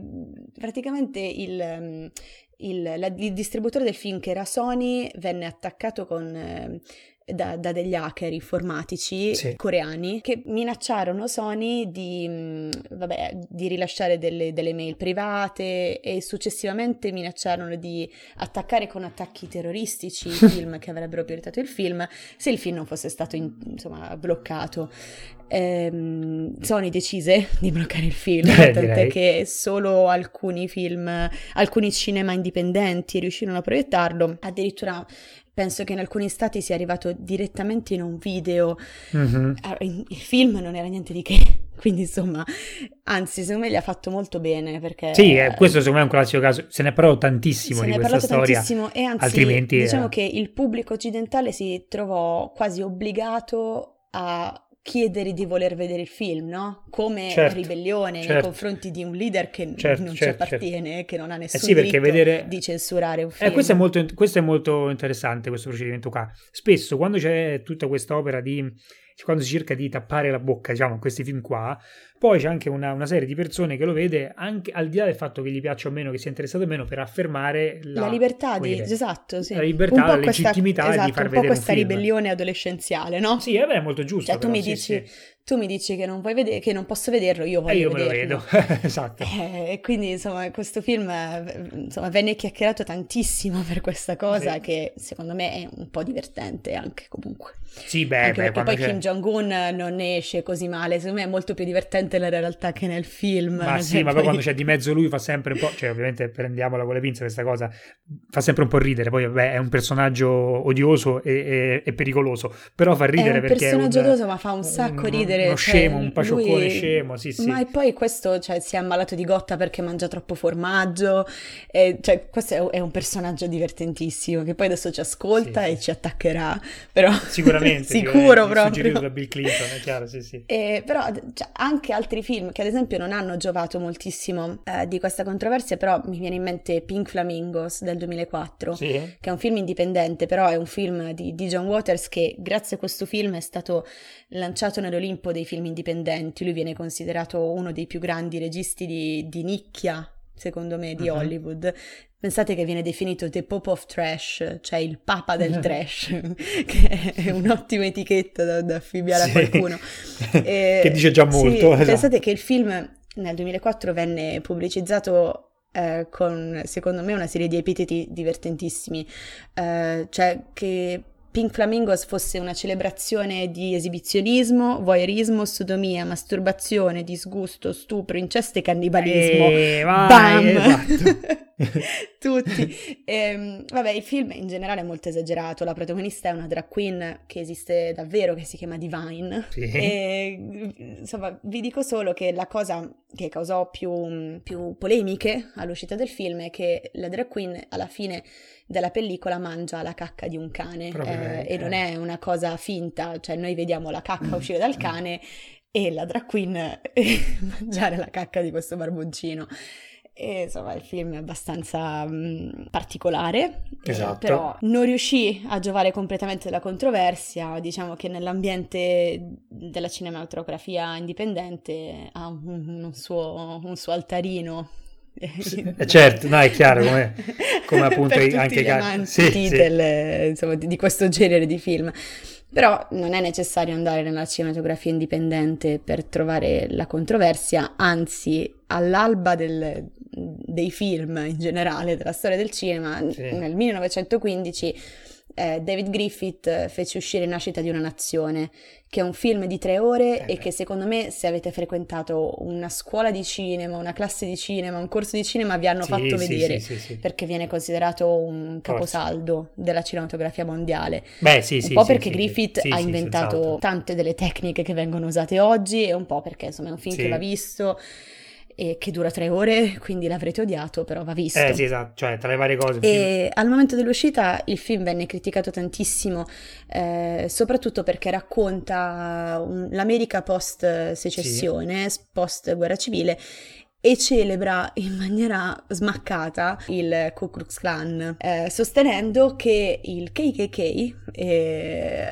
praticamente il distributore del film, che era Sony, venne attaccato da degli hacker informatici coreani che minacciarono Sony di rilasciare delle mail private, e successivamente minacciarono di attaccare con attacchi terroristici i film che avrebbero prioritato il film se il film non fosse stato bloccato. Sony decise di bloccare il film, tant'è che solo alcuni cinema indipendenti riuscirono a proiettarlo. Addirittura penso che in alcuni stati sia arrivato direttamente in un video. Il film non era niente di che, quindi insomma, anzi secondo me gli ha fatto molto bene, perché questo secondo me è un classico caso, se ne è parlato tantissimo di questa storia, e anzi altrimenti, diciamo che il pubblico occidentale si trovò quasi obbligato a chiedere di voler vedere il film, no? Come ribellione nei confronti di un leader che non ci appartiene, che non ha nessun diritto di censurare un film. Questo è molto interessante, questo procedimento qua. Spesso quando c'è tutta questa opera di quando si cerca di tappare la bocca, diciamo, in questi film qua. Poi c'è anche una serie di persone che lo vede, anche al di là del fatto che gli piaccia o meno, che sia interessato o meno, per affermare la libertà, esatto, sì, la libertà, la legittimità, questa, esatto, di far vedere un film, un po' questa ribellione adolescenziale, no? Sì, è molto giusto, cioè, però, tu mi dici che non puoi vedere, che non posso vederlo, io voglio io vederlo. Me lo vedo, esatto. E quindi, insomma, questo film, insomma, venne chiacchierato tantissimo per questa cosa, sì, che secondo me è un po' divertente anche comunque. Sì, beh, anche perché poi c'è... Kim Jong-un non ne esce così male, secondo me è molto più divertente la realtà che nel film. Ma sì, ma poi quando c'è di mezzo lui fa sempre un po', cioè ovviamente prendiamola con le pinze questa cosa, fa sempre un po' ridere, poi vabbè, è un personaggio odioso e pericoloso, però fa ridere, è un perché personaggio odioso, ma fa un sacco ridere. Uno scemo, un pacioccone lui... scemo, sì, sì. Ma e poi questo, cioè, si è ammalato di gotta perché mangia troppo formaggio, cioè, questo è un personaggio divertentissimo che poi adesso ci ascolta, sì, e ci attaccherà, però sicuramente sicuro proprio suggerito da Bill Clinton, è chiaro, sì, sì. Però cioè, anche altri film che ad esempio non hanno giovato moltissimo di questa controversia, però mi viene in mente Pink Flamingos del 2004, sì, che è un film indipendente, però è un film di John Waters che grazie a questo film è stato lanciato nell'Olimpo dei film indipendenti. Lui viene considerato uno dei più grandi registi di nicchia, secondo me, di Hollywood. Pensate che viene definito The Pope of Trash, cioè il papa del trash, che è un'ottima etichetta da affibbiare, sì, a qualcuno. Che dice già molto. Sì, esatto. Pensate che il film nel 2004 venne pubblicizzato con, secondo me, una serie di epiteti divertentissimi. Cioè che Pink Flamingos fosse una celebrazione di esibizionismo, voyeurismo, sodomia, masturbazione, disgusto, stupro, incesto e cannibalismo. Vai, bam! Esatto. Tutti. Vabbè, il film in generale è molto esagerato. La protagonista è una drag queen che esiste davvero, che si chiama Divine. Sì. E, insomma, vi dico solo che la cosa che causò più polemiche all'uscita del film è che la drag queen alla fine della pellicola mangia la cacca di un cane, e non è una cosa finta, cioè noi vediamo la cacca uscire dal cane e la drag queen mangiare la cacca di questo barboncino. E, insomma, il film è abbastanza particolare, esatto. Però non riuscì a giovare completamente della controversia, diciamo che nell'ambiente della cinematografia indipendente ha un suo altarino. Certo, no, è chiaro, come appunto anche sì. Insomma, di questo genere di film. Però non è necessario andare nella cinematografia indipendente per trovare la controversia, anzi all'alba dei film in generale, della storia del cinema, sì, nel 1915 David Griffith fece uscire Nascita di una nazione, che è un film di 3 ore e che secondo me, se avete frequentato una scuola di cinema, una classe di cinema, un corso di cinema, vi hanno fatto vedere, sì, perché viene considerato un caposaldo della cinematografia mondiale. Beh, sì, un po' perché Griffith ha inventato tante delle tecniche che vengono usate oggi, e un po' perché, insomma, è un film che va visto e che dura 3 ore, quindi l'avrete odiato, però va visto. Sì, esatto, cioè tra le varie cose. E al momento dell'uscita il film venne criticato tantissimo, soprattutto perché racconta l'America post-secessione, post-guerra civile, e celebra in maniera smaccata il Ku Klux Klan, sostenendo che il Kechiche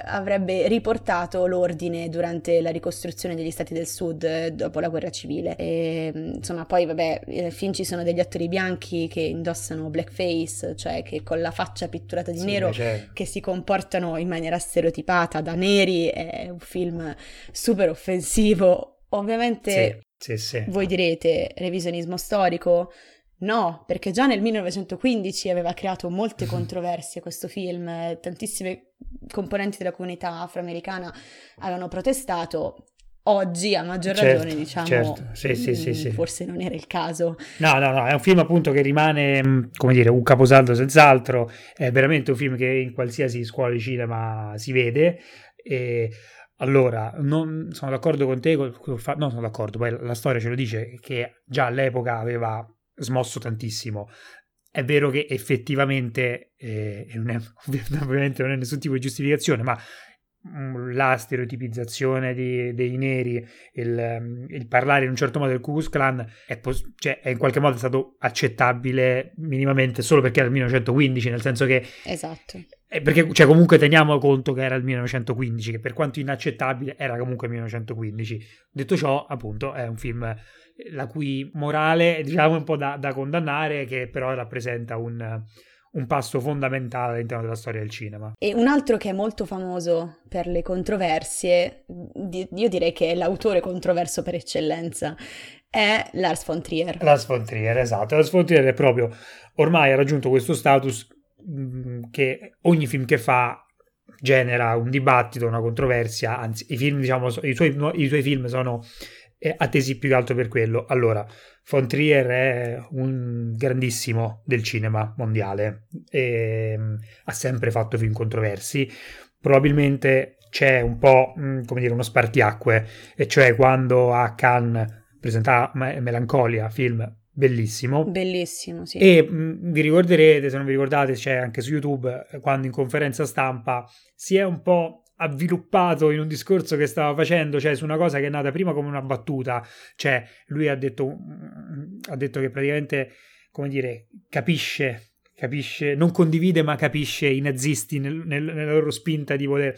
avrebbe riportato l'ordine durante la ricostruzione degli stati del sud dopo la guerra civile. E, insomma, poi vabbè, nel film ci sono degli attori bianchi che indossano blackface, cioè che con la faccia pitturata di nero, che si comportano in maniera stereotipata da neri. È un film super offensivo, ovviamente. Sì. Voi direte revisionismo storico? No, perché già nel 1915 aveva creato molte controversie questo film, tantissime componenti della comunità afroamericana avevano protestato. Oggi a maggior ragione, diciamo, forse non era il caso. No, è un film appunto che rimane, come dire, un caposaldo senz'altro, è veramente un film che in qualsiasi scuola di cinema si vede. E allora, non sono d'accordo con te, sono d'accordo, poi la storia ce lo dice che già all'epoca aveva smosso tantissimo. È vero che effettivamente, non è, ovviamente non è nessun tipo di giustificazione, ma la stereotipizzazione dei neri, il parlare in un certo modo del Ku Klux Klan è in qualche modo stato accettabile minimamente solo perché era il 1915, nel senso che esatto. Perché comunque teniamo conto che era il 1915, che per quanto inaccettabile era comunque il 1915. Detto ciò, appunto, è un film la cui morale è, diciamo, un po' da condannare, che però rappresenta un passo fondamentale all'interno della storia del cinema. E un altro che è molto famoso per le controversie, io direi che è l'autore controverso per eccellenza, è Lars von Trier. Lars von Trier, esatto. Lars von Trier è proprio, ormai ha raggiunto questo status che ogni film che fa genera un dibattito, una controversia, anzi i film, diciamo, i suoi film sono attesi più che altro per quello. Allora, Von Trier è un grandissimo del cinema mondiale e ha sempre fatto film controversi. Probabilmente c'è un po', come dire, uno spartiacque, e cioè quando a Cannes presentava Melancolia, film bellissimo, sì. E vi ricorderete, se non vi ricordate, c'è anche su YouTube, quando in conferenza stampa si è un po' avviluppato in un discorso che stava facendo, cioè su una cosa che è nata prima come una battuta, cioè lui ha detto che praticamente, come dire, capisce, non condivide ma capisce i nazisti nella loro spinta di voler,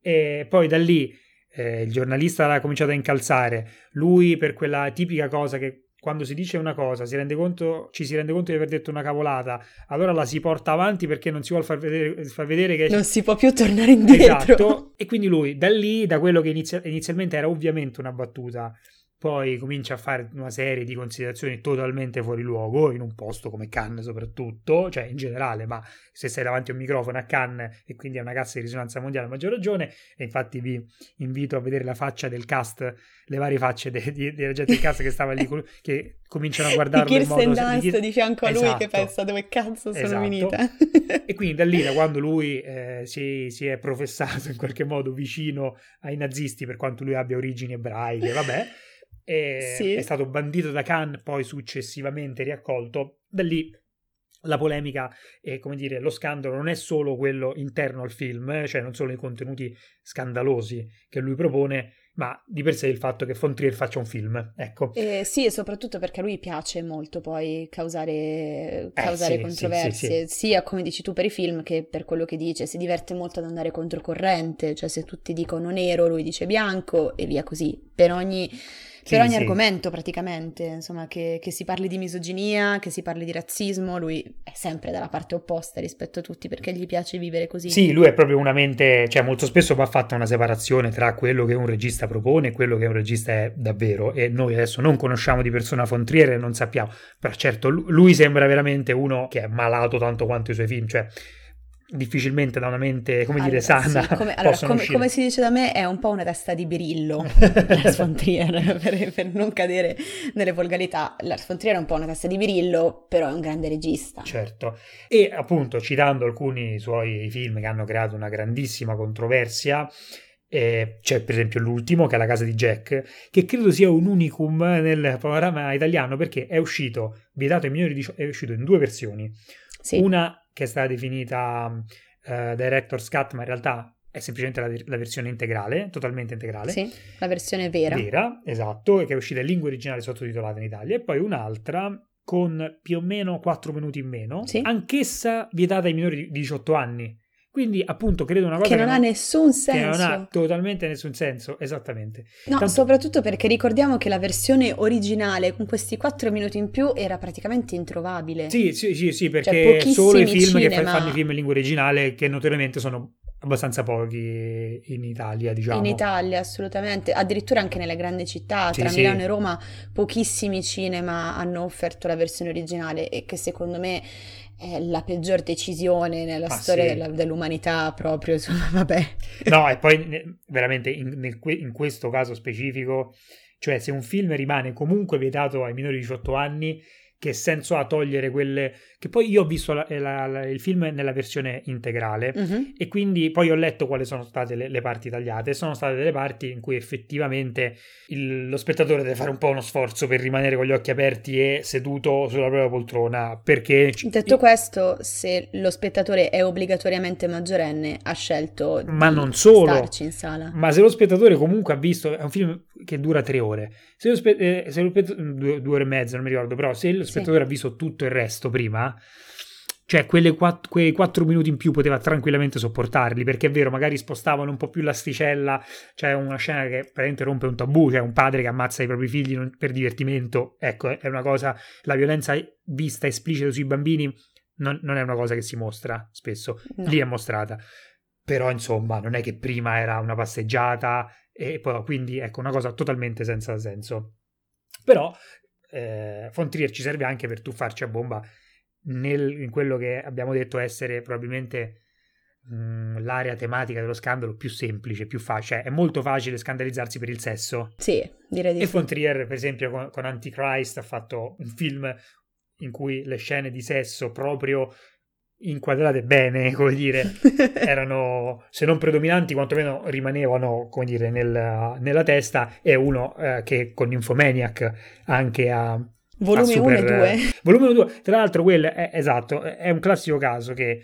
e poi da lì il giornalista l'ha cominciato a incalzare, lui per quella tipica cosa che quando si dice una cosa ci si rende conto di aver detto una cavolata, allora la si porta avanti perché non si vuole far vedere che non si può più tornare indietro. Esatto. E quindi lui da lì, da quello che inizialmente era ovviamente una battuta, poi comincia a fare una serie di considerazioni totalmente fuori luogo in un posto come Cannes, soprattutto, cioè in generale, ma se sei davanti a un microfono a Cannes e quindi a una cassa di risonanza mondiale a maggior ragione. E infatti vi invito a vedere la faccia del cast, le varie facce della gente del cast che stava lì che cominciano a guardarlo in modo di fianco a lui, esatto, che pensa dove cazzo sono, esatto, Finita. E quindi da lì, da quando lui si è professato in qualche modo vicino ai nazisti, per quanto lui abbia origini ebraiche, vabbè, È stato bandito da Cannes, poi successivamente riaccolto. Da lì la polemica e, come dire, lo scandalo non è solo quello interno al film, cioè non solo i contenuti scandalosi che lui propone, ma di per sé il fatto che Von Trier faccia un film, ecco. E soprattutto perché a lui piace molto poi causare controversie, sia come dici tu per i film che per quello che dice, si diverte molto ad andare controcorrente, cioè se tutti dicono nero lui dice bianco e via così, per ogni argomento praticamente, insomma, che si parli di misoginia, che si parli di razzismo, lui è sempre dalla parte opposta rispetto a tutti perché gli piace vivere così. Sì, lui è proprio una mente, cioè molto spesso va fatta una separazione tra quello che un regista propone e quello che un regista è davvero, e noi adesso non conosciamo di persona Von Trier e non sappiamo, però certo lui sembra veramente uno che è malato tanto quanto i suoi film, cioè difficilmente da una mente, come dire, sana. Sì, come si dice da me, è un po' una testa di birillo Lars von Trier, per non cadere nelle volgarità. Lars von Trier è un po' una testa di birillo, però è un grande regista. Certo. E appunto, citando alcuni suoi film che hanno creato una grandissima controversia, c'è per esempio l'ultimo, che è La Casa di Jack, che credo sia un unicum nel panorama italiano, perché è uscito vietato ai minori di è uscito in due versioni. Sì. Una che è stata definita Director's Cut, ma in realtà è semplicemente la versione integrale, totalmente integrale. Sì, la versione vera, esatto, che è uscita in lingua originale sottotitolata in Italia. E poi un'altra con più o meno 4 minuti in meno, sì, anch'essa vietata ai minori di 18 anni. Quindi appunto credo una cosa che non ha nessun senso. Che non ha totalmente nessun senso, esattamente. No, soprattutto perché ricordiamo che la versione originale con questi 4 minuti in più era praticamente introvabile. Sì, perché cioè, solo i film cinema che fanno i film in lingua originale, che notoriamente sono abbastanza pochi in Italia, diciamo. In Italia, assolutamente. Addirittura anche nelle grandi città, tra Milano e Roma, pochissimi cinema hanno offerto la versione originale, e che secondo me è la peggior decisione nella storia dell'umanità, proprio, insomma, vabbè. No, e poi veramente in questo caso specifico, cioè se un film rimane comunque vietato ai minori di 18 anni, che senso ha togliere quelle... Che poi io ho visto il film nella versione integrale, uh-huh, e quindi poi ho letto quali sono state le parti tagliate. Sono state delle parti in cui effettivamente lo spettatore deve fare un po' uno sforzo per rimanere con gli occhi aperti e seduto sulla propria poltrona, perché... Detto questo, se lo spettatore è obbligatoriamente maggiorenne, ha scelto ma non solo, starci in sala. Ma se lo spettatore comunque ha visto... È un film che dura 3 ore. Se 2 ore e mezza, non mi ricordo, però se lo spettatore ha visto tutto il resto prima, cioè quei 4 minuti in più poteva tranquillamente sopportarli, perché è vero, magari spostavano un po' più l'asticella, cioè una scena che praticamente rompe un tabù, cioè un padre che ammazza i propri figli per divertimento, ecco, è una cosa, la violenza vista esplicita sui bambini non è una cosa che si mostra spesso, no. Lì è mostrata, però insomma non è che prima era una passeggiata e poi, quindi ecco, una cosa totalmente senza senso. Però Von Trier ci serve anche per tuffarci a bomba in quello che abbiamo detto essere probabilmente l'area tematica dello scandalo più semplice, più facile. È molto facile scandalizzarsi per il sesso. Sì, direi di sì. E Von Trier, per esempio, con Antichrist ha fatto un film in cui le scene di sesso proprio inquadrate bene, come dire, erano se non predominanti quantomeno rimanevano, come dire, nella testa. È uno che con Nymphomaniac anche ha volume 1 e 2, tra l'altro quello è un classico caso che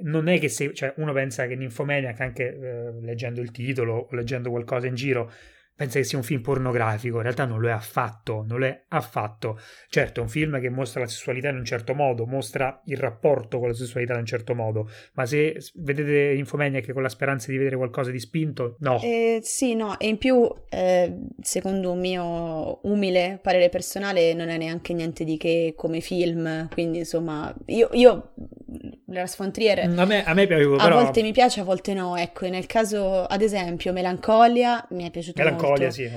non è che se, cioè, uno pensa che Nymphomaniac, anche leggendo il titolo o leggendo qualcosa in giro, pensa che sia un film pornografico, in realtà non lo è affatto. Certo, è un film che mostra la sessualità in un certo modo, mostra il rapporto con la sessualità in un certo modo, ma se vedete Nymphomaniac con la speranza di vedere qualcosa di spinto, no. Sì, no, e in più, secondo un mio umile parere personale, non è neanche niente di che come film, quindi insomma, io Lars von Trier a me piace, però... a volte mi piace, a volte no, ecco, e nel caso, ad esempio, Melancolia mi è piaciuto molto. Sì.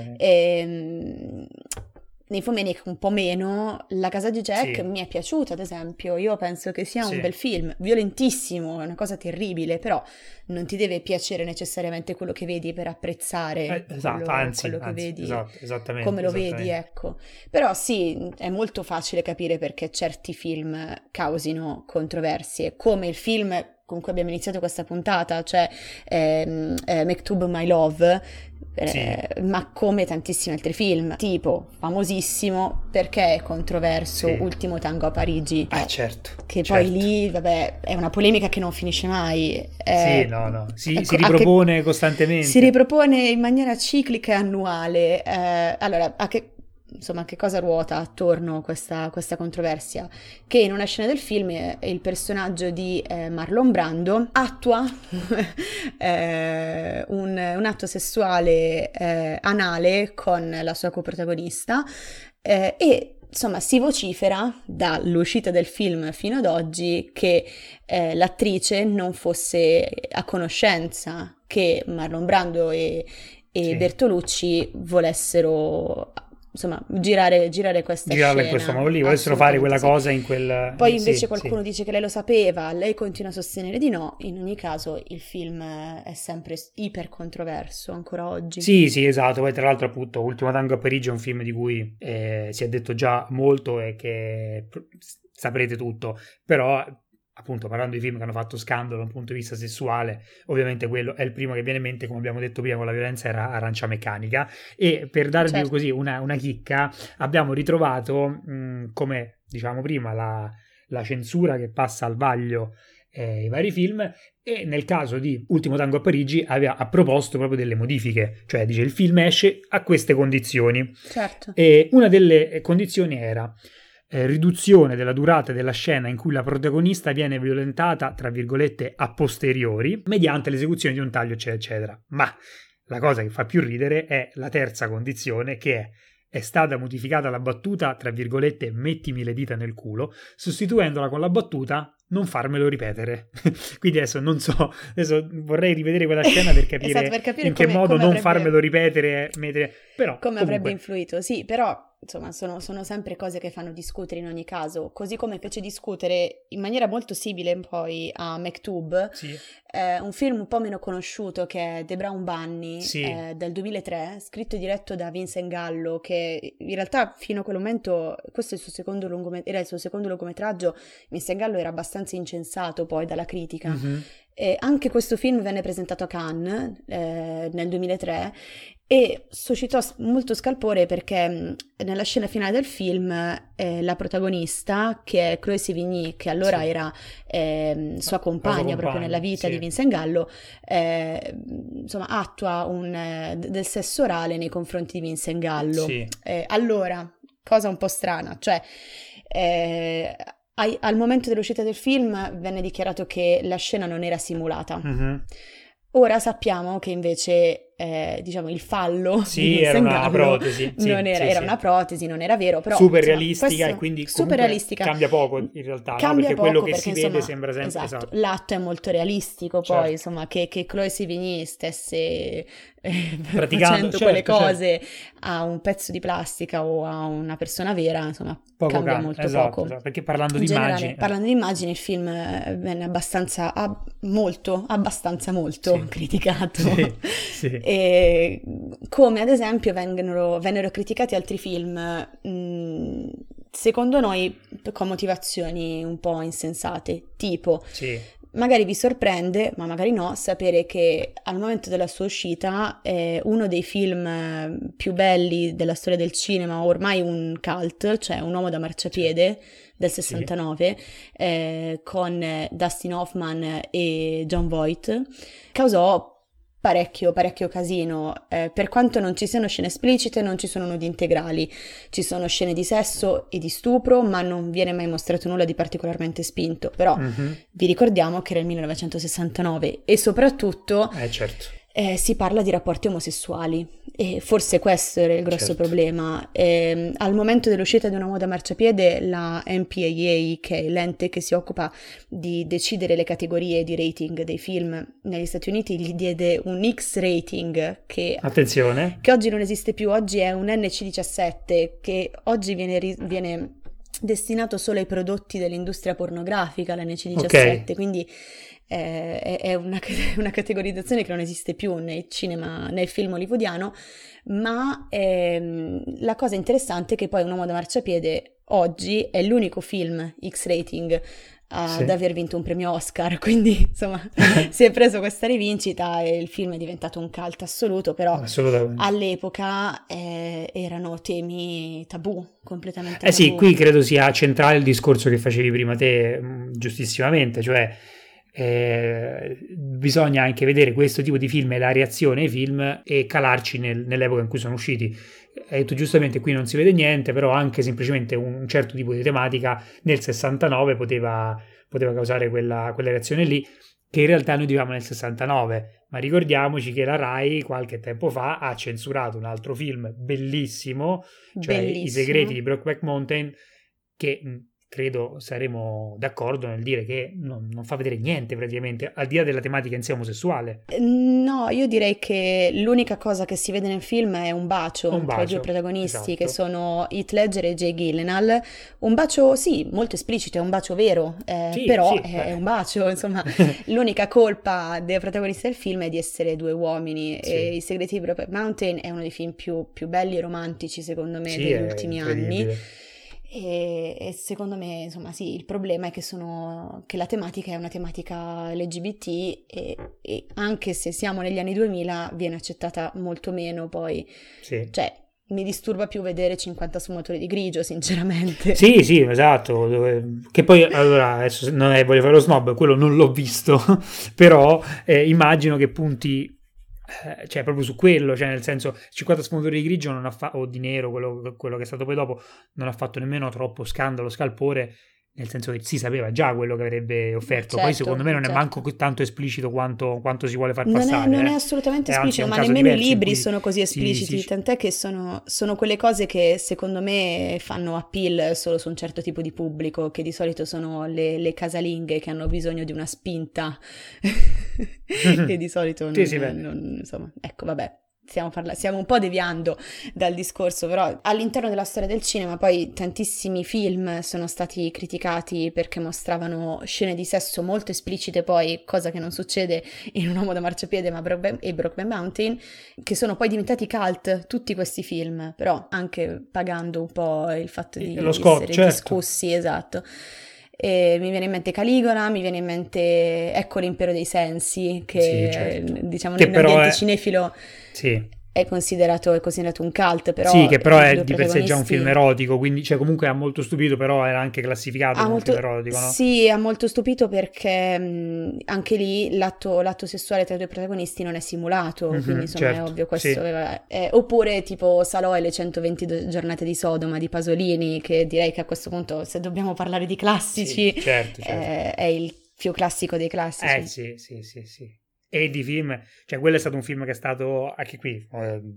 Nymphomaniac un po' meno. La Casa di Jack mi è piaciuta, ad esempio. Io penso che sia un bel film, violentissimo, è una cosa terribile, però non ti deve piacere necessariamente quello che vedi per apprezzare quello che vedi, vedi, ecco. Però sì, è molto facile capire perché certi film causino controversie, come il film con cui abbiamo iniziato questa puntata, cioè Maktub My Love, ma come tantissimi altri film, tipo famosissimo perché è controverso Ultimo tango a Parigi, certo. Poi lì, vabbè, è una polemica che non finisce mai, si ripropone costantemente, si ripropone in maniera ciclica e annuale. Allora, che cosa ruota attorno questa controversia? Che in una scena del film il personaggio di Marlon Brando attua un atto sessuale anale con la sua coprotagonista e insomma si vocifera dall'uscita del film fino ad oggi che l'attrice non fosse a conoscenza che Marlon Brando e Bertolucci volessero... Insomma, girare questa scena. Girare questo modo lì, volessero fare quella cosa in quel... Poi invece qualcuno dice che lei lo sapeva, lei continua a sostenere di no. In ogni caso il film è sempre iper controverso, ancora oggi. Sì, esatto. Poi tra l'altro appunto Ultimo tango a Parigi è un film di cui si è detto già molto e che saprete tutto, però... appunto parlando di film che hanno fatto scandalo da un punto di vista sessuale, ovviamente quello è il primo che viene in mente, come abbiamo detto prima con la violenza era Arancia Meccanica. E per darvi così una chicca, abbiamo ritrovato, come diciamo prima, la censura che passa al vaglio i vari film, e nel caso di Ultimo tango a Parigi ha proposto proprio delle modifiche, cioè dice il film esce a queste condizioni, e una delle condizioni era riduzione della durata della scena in cui la protagonista viene violentata, tra virgolette, a posteriori, mediante l'esecuzione di un taglio, eccetera, eccetera. Ma la cosa che fa più ridere è la terza condizione, che è stata modificata la battuta, tra virgolette, mettimi le dita nel culo, sostituendola con la battuta non farmelo ripetere. Quindi adesso non so, adesso vorrei rivedere quella scena per capire, in che modo non farmelo ripetere, però come comunque avrebbe influito. Sì, però insomma, sono sempre cose che fanno discutere in ogni caso, così come fece discutere in maniera molto simile poi a Maktub, sì, un film un po' meno conosciuto che è The Brown Bunny, sì, del 2003, scritto e diretto da Vincent Gallo, che in realtà fino a quel momento, questo è il suo secondo lungometraggio, Vincent Gallo era abbastanza incensato poi dalla critica. Mm-hmm. E anche questo film venne presentato a Cannes nel 2003 e suscitò molto scalpore perché nella scena finale del film la protagonista, che è Chloe Sevigny, che allora sì, era sua compagna proprio nella vita, sì, di Vincent Gallo, insomma attua del sesso orale nei confronti di Vincent Gallo. Sì. Allora, cosa un po' strana, cioè... Al momento dell'uscita del film venne dichiarato che la scena non era simulata. Mm-hmm. Ora sappiamo che invece diciamo il fallo, sì, di era una protesi, sì, non era, sì, era sì, una protesi, non era vero, però super insomma, realistica, e quindi super realistica, cambia poco in realtà, cambia, no? Perché poco, quello che perché, si insomma, vede sembra sempre esatto. L'atto è molto realistico, poi certo, insomma che Chloe Sevigny stesse praticando certo, quelle cose certo, a un pezzo di plastica o a una persona vera, insomma poco cambia molto esatto, poco esatto, perché parlando di immagini il film venne abbastanza molto sì, criticato, sì, sì. E come ad esempio vennero criticati altri film, secondo noi con motivazioni un po' insensate, tipo sì, magari vi sorprende, ma magari no, sapere che al momento della sua uscita uno dei film più belli della storia del cinema, ormai un cult, cioè Un uomo da marciapiede del 69, sì, con Dustin Hoffman e John Voight, causò parecchio casino, per quanto non ci siano scene esplicite, non ci sono nudi integrali, ci sono scene di sesso e di stupro, ma non viene mai mostrato nulla di particolarmente spinto, però mm-hmm, vi ricordiamo che era il 1969 e soprattutto certo, si parla di rapporti omosessuali e forse questo era il grosso certo, problema. Al momento dell'uscita di Una moda marciapiede, la MPAA, che è l'ente che si occupa di decidere le categorie di rating dei film negli Stati Uniti, gli diede un X rating che, attenzione, che oggi non esiste più, oggi è un NC-17 che oggi viene destinato solo ai prodotti dell'industria pornografica, l'NC-17, okay, quindi è una categorizzazione che non esiste più nel cinema, nel film hollywoodiano, ma la cosa interessante è che poi Un uomo da marciapiede oggi è l'unico film X-rating ad sì, aver vinto un premio Oscar, quindi insomma si è preso questa rivincita e il film è diventato un cult assoluto, però all'epoca erano temi tabù, completamente tabù. Sì, qui credo sia centrale il discorso che facevi prima te, giustissimamente, cioè bisogna anche vedere questo tipo di film e la reazione ai film e calarci nell'epoca in cui sono usciti. Hai detto giustamente, qui non si vede niente, però anche semplicemente un certo tipo di tematica nel 69 poteva causare quella reazione lì, che in realtà noi dicevamo nel 69, ma ricordiamoci che la Rai qualche tempo fa ha censurato un altro film bellissimo, cioè I Segreti di Brokeback Mountain, che credo saremo d'accordo nel dire che non fa vedere niente praticamente, al di là della tematica in sé omosessuale. No, io direi che l'unica cosa che si vede nel film è un bacio tra i due protagonisti, esatto, che sono Heath Ledger e Jay Gyllenhaal. Un bacio, sì, molto esplicito, è un bacio vero, sì, però sì, è un bacio, insomma. L'unica colpa dei protagonisti del film è di essere due uomini, sì, e I Segreti di Brokeback Mountain è uno dei film più belli e romantici, secondo me, sì, degli ultimi anni. E secondo me, insomma, sì, il problema è che la tematica è una tematica LGBT e anche se siamo negli anni 2000 viene accettata molto meno poi, sì, cioè mi disturba più vedere 50 sfumature di grigio, sinceramente. Sì, esatto, che poi allora adesso non è, voglio fare lo snob, quello non l'ho visto, però immagino che punti cioè proprio su quello, cioè nel senso 50 sfumature di grigio non ha o di nero, quello che è stato poi dopo, non ha fatto nemmeno troppo scalpore, nel senso che si sapeva già quello che avrebbe offerto, certo, poi secondo me non certo, è manco tanto esplicito quanto si vuole far passare, non è assolutamente esplicito, ma nemmeno i libri sono così espliciti, sì. Tant'è che sono quelle cose che secondo me fanno appeal solo su un certo tipo di pubblico, che di solito sono le casalinghe che hanno bisogno di una spinta che di solito non, sì, non insomma, ecco, vabbè. stiamo un po' deviando dal discorso, però all'interno della storia del cinema poi tantissimi film sono stati criticati perché mostravano scene di sesso molto esplicite, poi cosa che non succede in Un uomo da marciapiede e Brokeback Mountain, che sono poi diventati cult tutti questi film, però anche pagando un po' il fatto di essere certo. Discussi, esatto. E mi viene in mente Caligola, mi viene in mente ecco l'Impero dei Sensi, che sì, certo. Diciamo che nell'ambiente cinefilo sì. è considerato un cult, però sì, che però è di per sé già un film erotico, quindi cioè, comunque ha molto stupito, però era anche classificato come molto, film erotico, no? Sì, ha molto stupito perché anche lì l'atto sessuale tra i due protagonisti non è simulato, quindi insomma certo, è ovvio questo sì. Oppure tipo Salò e le 120 giornate di Sodoma di Pasolini, che direi che a questo punto, se dobbiamo parlare di classici, sì, certo. È il più classico dei classici. Sì. E di film, cioè quello è stato un film che è stato, anche qui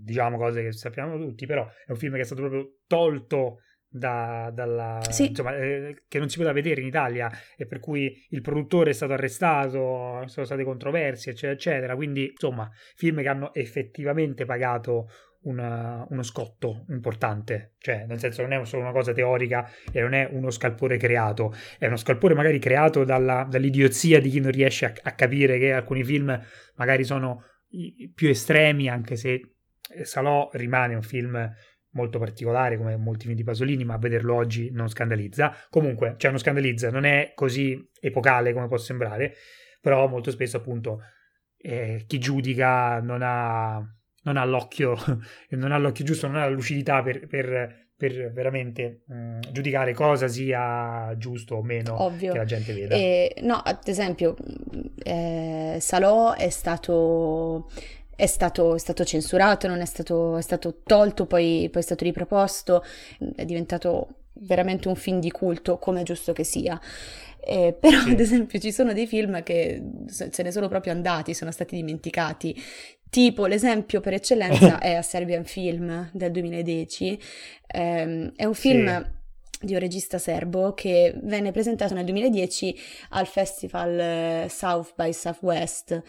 diciamo cose che sappiamo tutti, però è un film che è stato proprio tolto dalla sì. insomma che non si poteva vedere in Italia, e per cui il produttore è stato arrestato, sono state controversie eccetera, quindi insomma film che hanno effettivamente pagato uno scotto importante, cioè nel senso non è solo una cosa teorica e non è uno scalpore creato, è uno scalpore magari creato dall'idiozia di chi non riesce a capire che alcuni film magari sono più estremi, anche se Salò rimane un film molto particolare come molti film di Pasolini, ma a vederlo oggi non scandalizza, comunque cioè non scandalizza, non è così epocale come può sembrare, però molto spesso appunto chi giudica non ha l'occhio, non ha l'occhio giusto, non ha la lucidità per veramente giudicare cosa sia giusto o meno Ovvio. Che la gente veda. No, ad esempio, Salò è stato censurato, non è stato tolto, poi è stato riproposto, è diventato veramente un film di culto, come è giusto che sia. Però sì. Ad esempio ci sono dei film che se ne sono proprio andati, sono stati dimenticati. Tipo l'esempio per eccellenza è A Serbian Film del 2010, è un film sì. di un regista serbo che venne presentato nel 2010 al festival South by Southwest,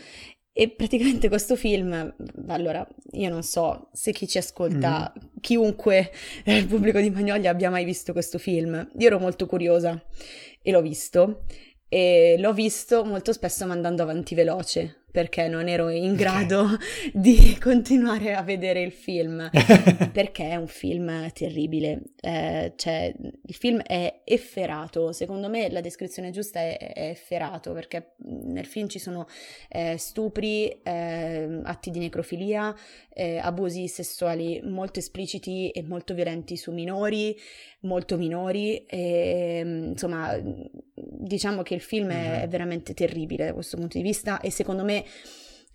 e praticamente questo film, allora io non so se chi ci ascolta, chiunque nel pubblico di Magnolia abbia mai visto questo film, io ero molto curiosa e l'ho visto molto spesso mandando avanti veloce, perché non ero in grado di continuare a vedere il film, perché è un film terribile, cioè il film è efferato, secondo me la descrizione giusta è efferato, perché nel film ci sono stupri, atti di necrofilia, abusi sessuali molto espliciti e molto violenti su minori, e, insomma diciamo che il film è veramente terribile da questo punto di vista, e secondo me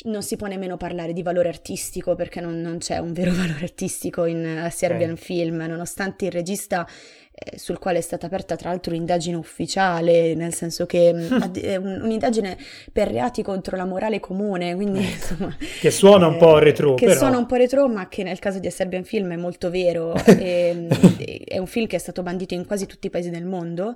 non si può nemmeno parlare di valore artistico, perché non c'è un vero valore artistico in Serbian Film, nonostante il regista, sul quale è stata aperta tra l'altro un'indagine ufficiale, nel senso che è un'indagine per reati contro la morale comune, quindi insomma che suona un po' retro, che però suona un po' retro, ma che nel caso di Serbian Film è molto vero. È un film che è stato bandito in quasi tutti i paesi del mondo,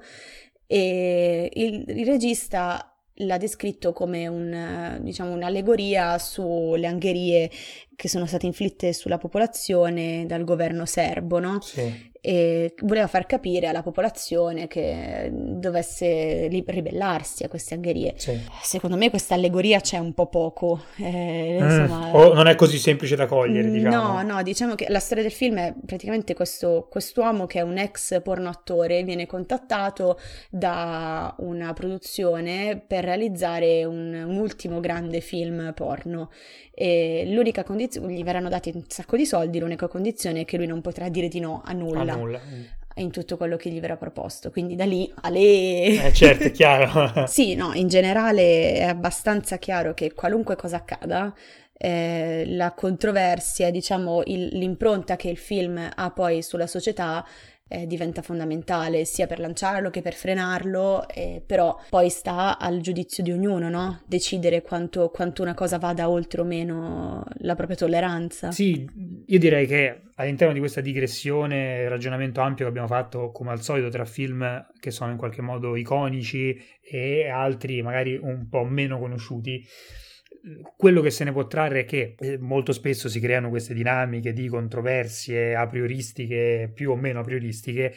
e il regista l'ha descritto come un'allegoria sulle angherie che sono state inflitte sulla popolazione dal governo serbo, no? Sì. E voleva far capire alla popolazione che dovesse ribellarsi a queste angherie. Sì. Secondo me questa allegoria c'è un po' poco. Insomma, o non è così semplice da cogliere, diciamo. No, diciamo che la storia del film è praticamente quest'uomo che è un ex porno attore, viene contattato da una produzione per realizzare un ultimo grande film porno. E l'unica condizione, gli verranno dati un sacco di soldi, l'unica condizione è che lui non potrà dire di no a nulla. In tutto quello che gli verrà proposto, quindi da lì certo, è chiaro. Sì, no, in generale è abbastanza chiaro che qualunque cosa accada, la controversia, diciamo l'impronta che il film ha poi sulla società diventa fondamentale, sia per lanciarlo che per frenarlo, però poi sta al giudizio di ognuno, no? Decidere quanto una cosa vada oltre o meno la propria tolleranza. Sì, io direi che all'interno di questa digressione, ragionamento ampio che abbiamo fatto come al solito tra film che sono in qualche modo iconici e altri magari un po' meno conosciuti, quello che se ne può trarre è che molto spesso si creano queste dinamiche di controversie aprioristiche, più o meno aprioristiche,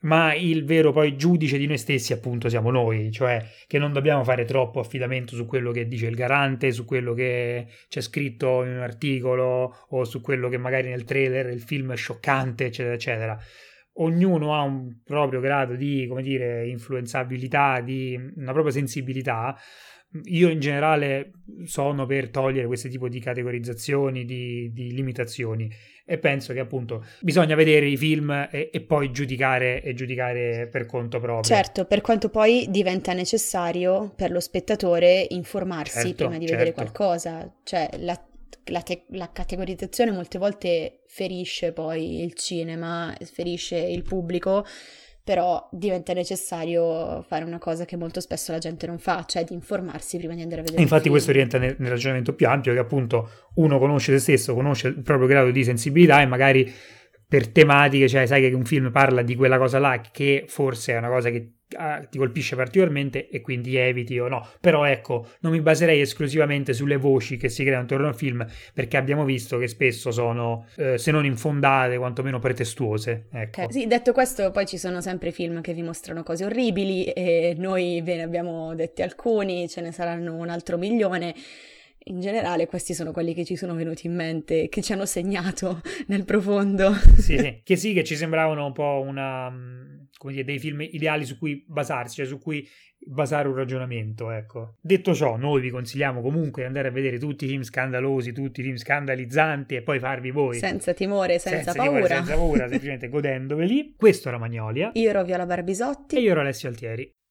ma il vero poi giudice di noi stessi appunto siamo noi, cioè che non dobbiamo fare troppo affidamento su quello che dice il garante, su quello che c'è scritto in un articolo o su quello che magari nel trailer il film è scioccante, eccetera eccetera. Ognuno ha un proprio grado di, come dire, influenzabilità, di una propria sensibilità. Io in generale sono per togliere questo tipo di categorizzazioni, di limitazioni, e penso che appunto bisogna vedere i film e poi giudicare per conto proprio. Certo, per quanto poi diventa necessario per lo spettatore informarsi prima di vedere qualcosa, cioè la categorizzazione molte volte ferisce poi il cinema, ferisce il pubblico. Però diventa necessario fare una cosa che molto spesso la gente non fa, cioè di informarsi prima di andare a vedere. Infatti questo rientra nel ragionamento più ampio, che appunto uno conosce se stesso, conosce il proprio grado di sensibilità e magari per tematiche, cioè sai che un film parla di quella cosa là che forse è una cosa che ti colpisce particolarmente e quindi eviti o no. Però ecco, non mi baserei esclusivamente sulle voci che si creano intorno al film, perché abbiamo visto che spesso sono se non infondate quantomeno pretestuose, ecco. Okay. Sì, detto questo, poi ci sono sempre film che vi mostrano cose orribili e noi ve ne abbiamo detti alcuni, ce ne saranno un altro milione. In generale questi sono quelli che ci sono venuti in mente, che ci hanno segnato nel profondo. Sì, che ci sembravano un po' dei film ideali su cui basarsi, cioè su cui basare un ragionamento, ecco. Detto ciò, noi vi consigliamo comunque di andare a vedere tutti i film scandalosi, tutti i film scandalizzanti e poi farvi voi. Senza timore, senza paura, semplicemente godendoveli. Questo era Magnolia. Io ero Viola Barbisotti. E io ero Alessio Altieri.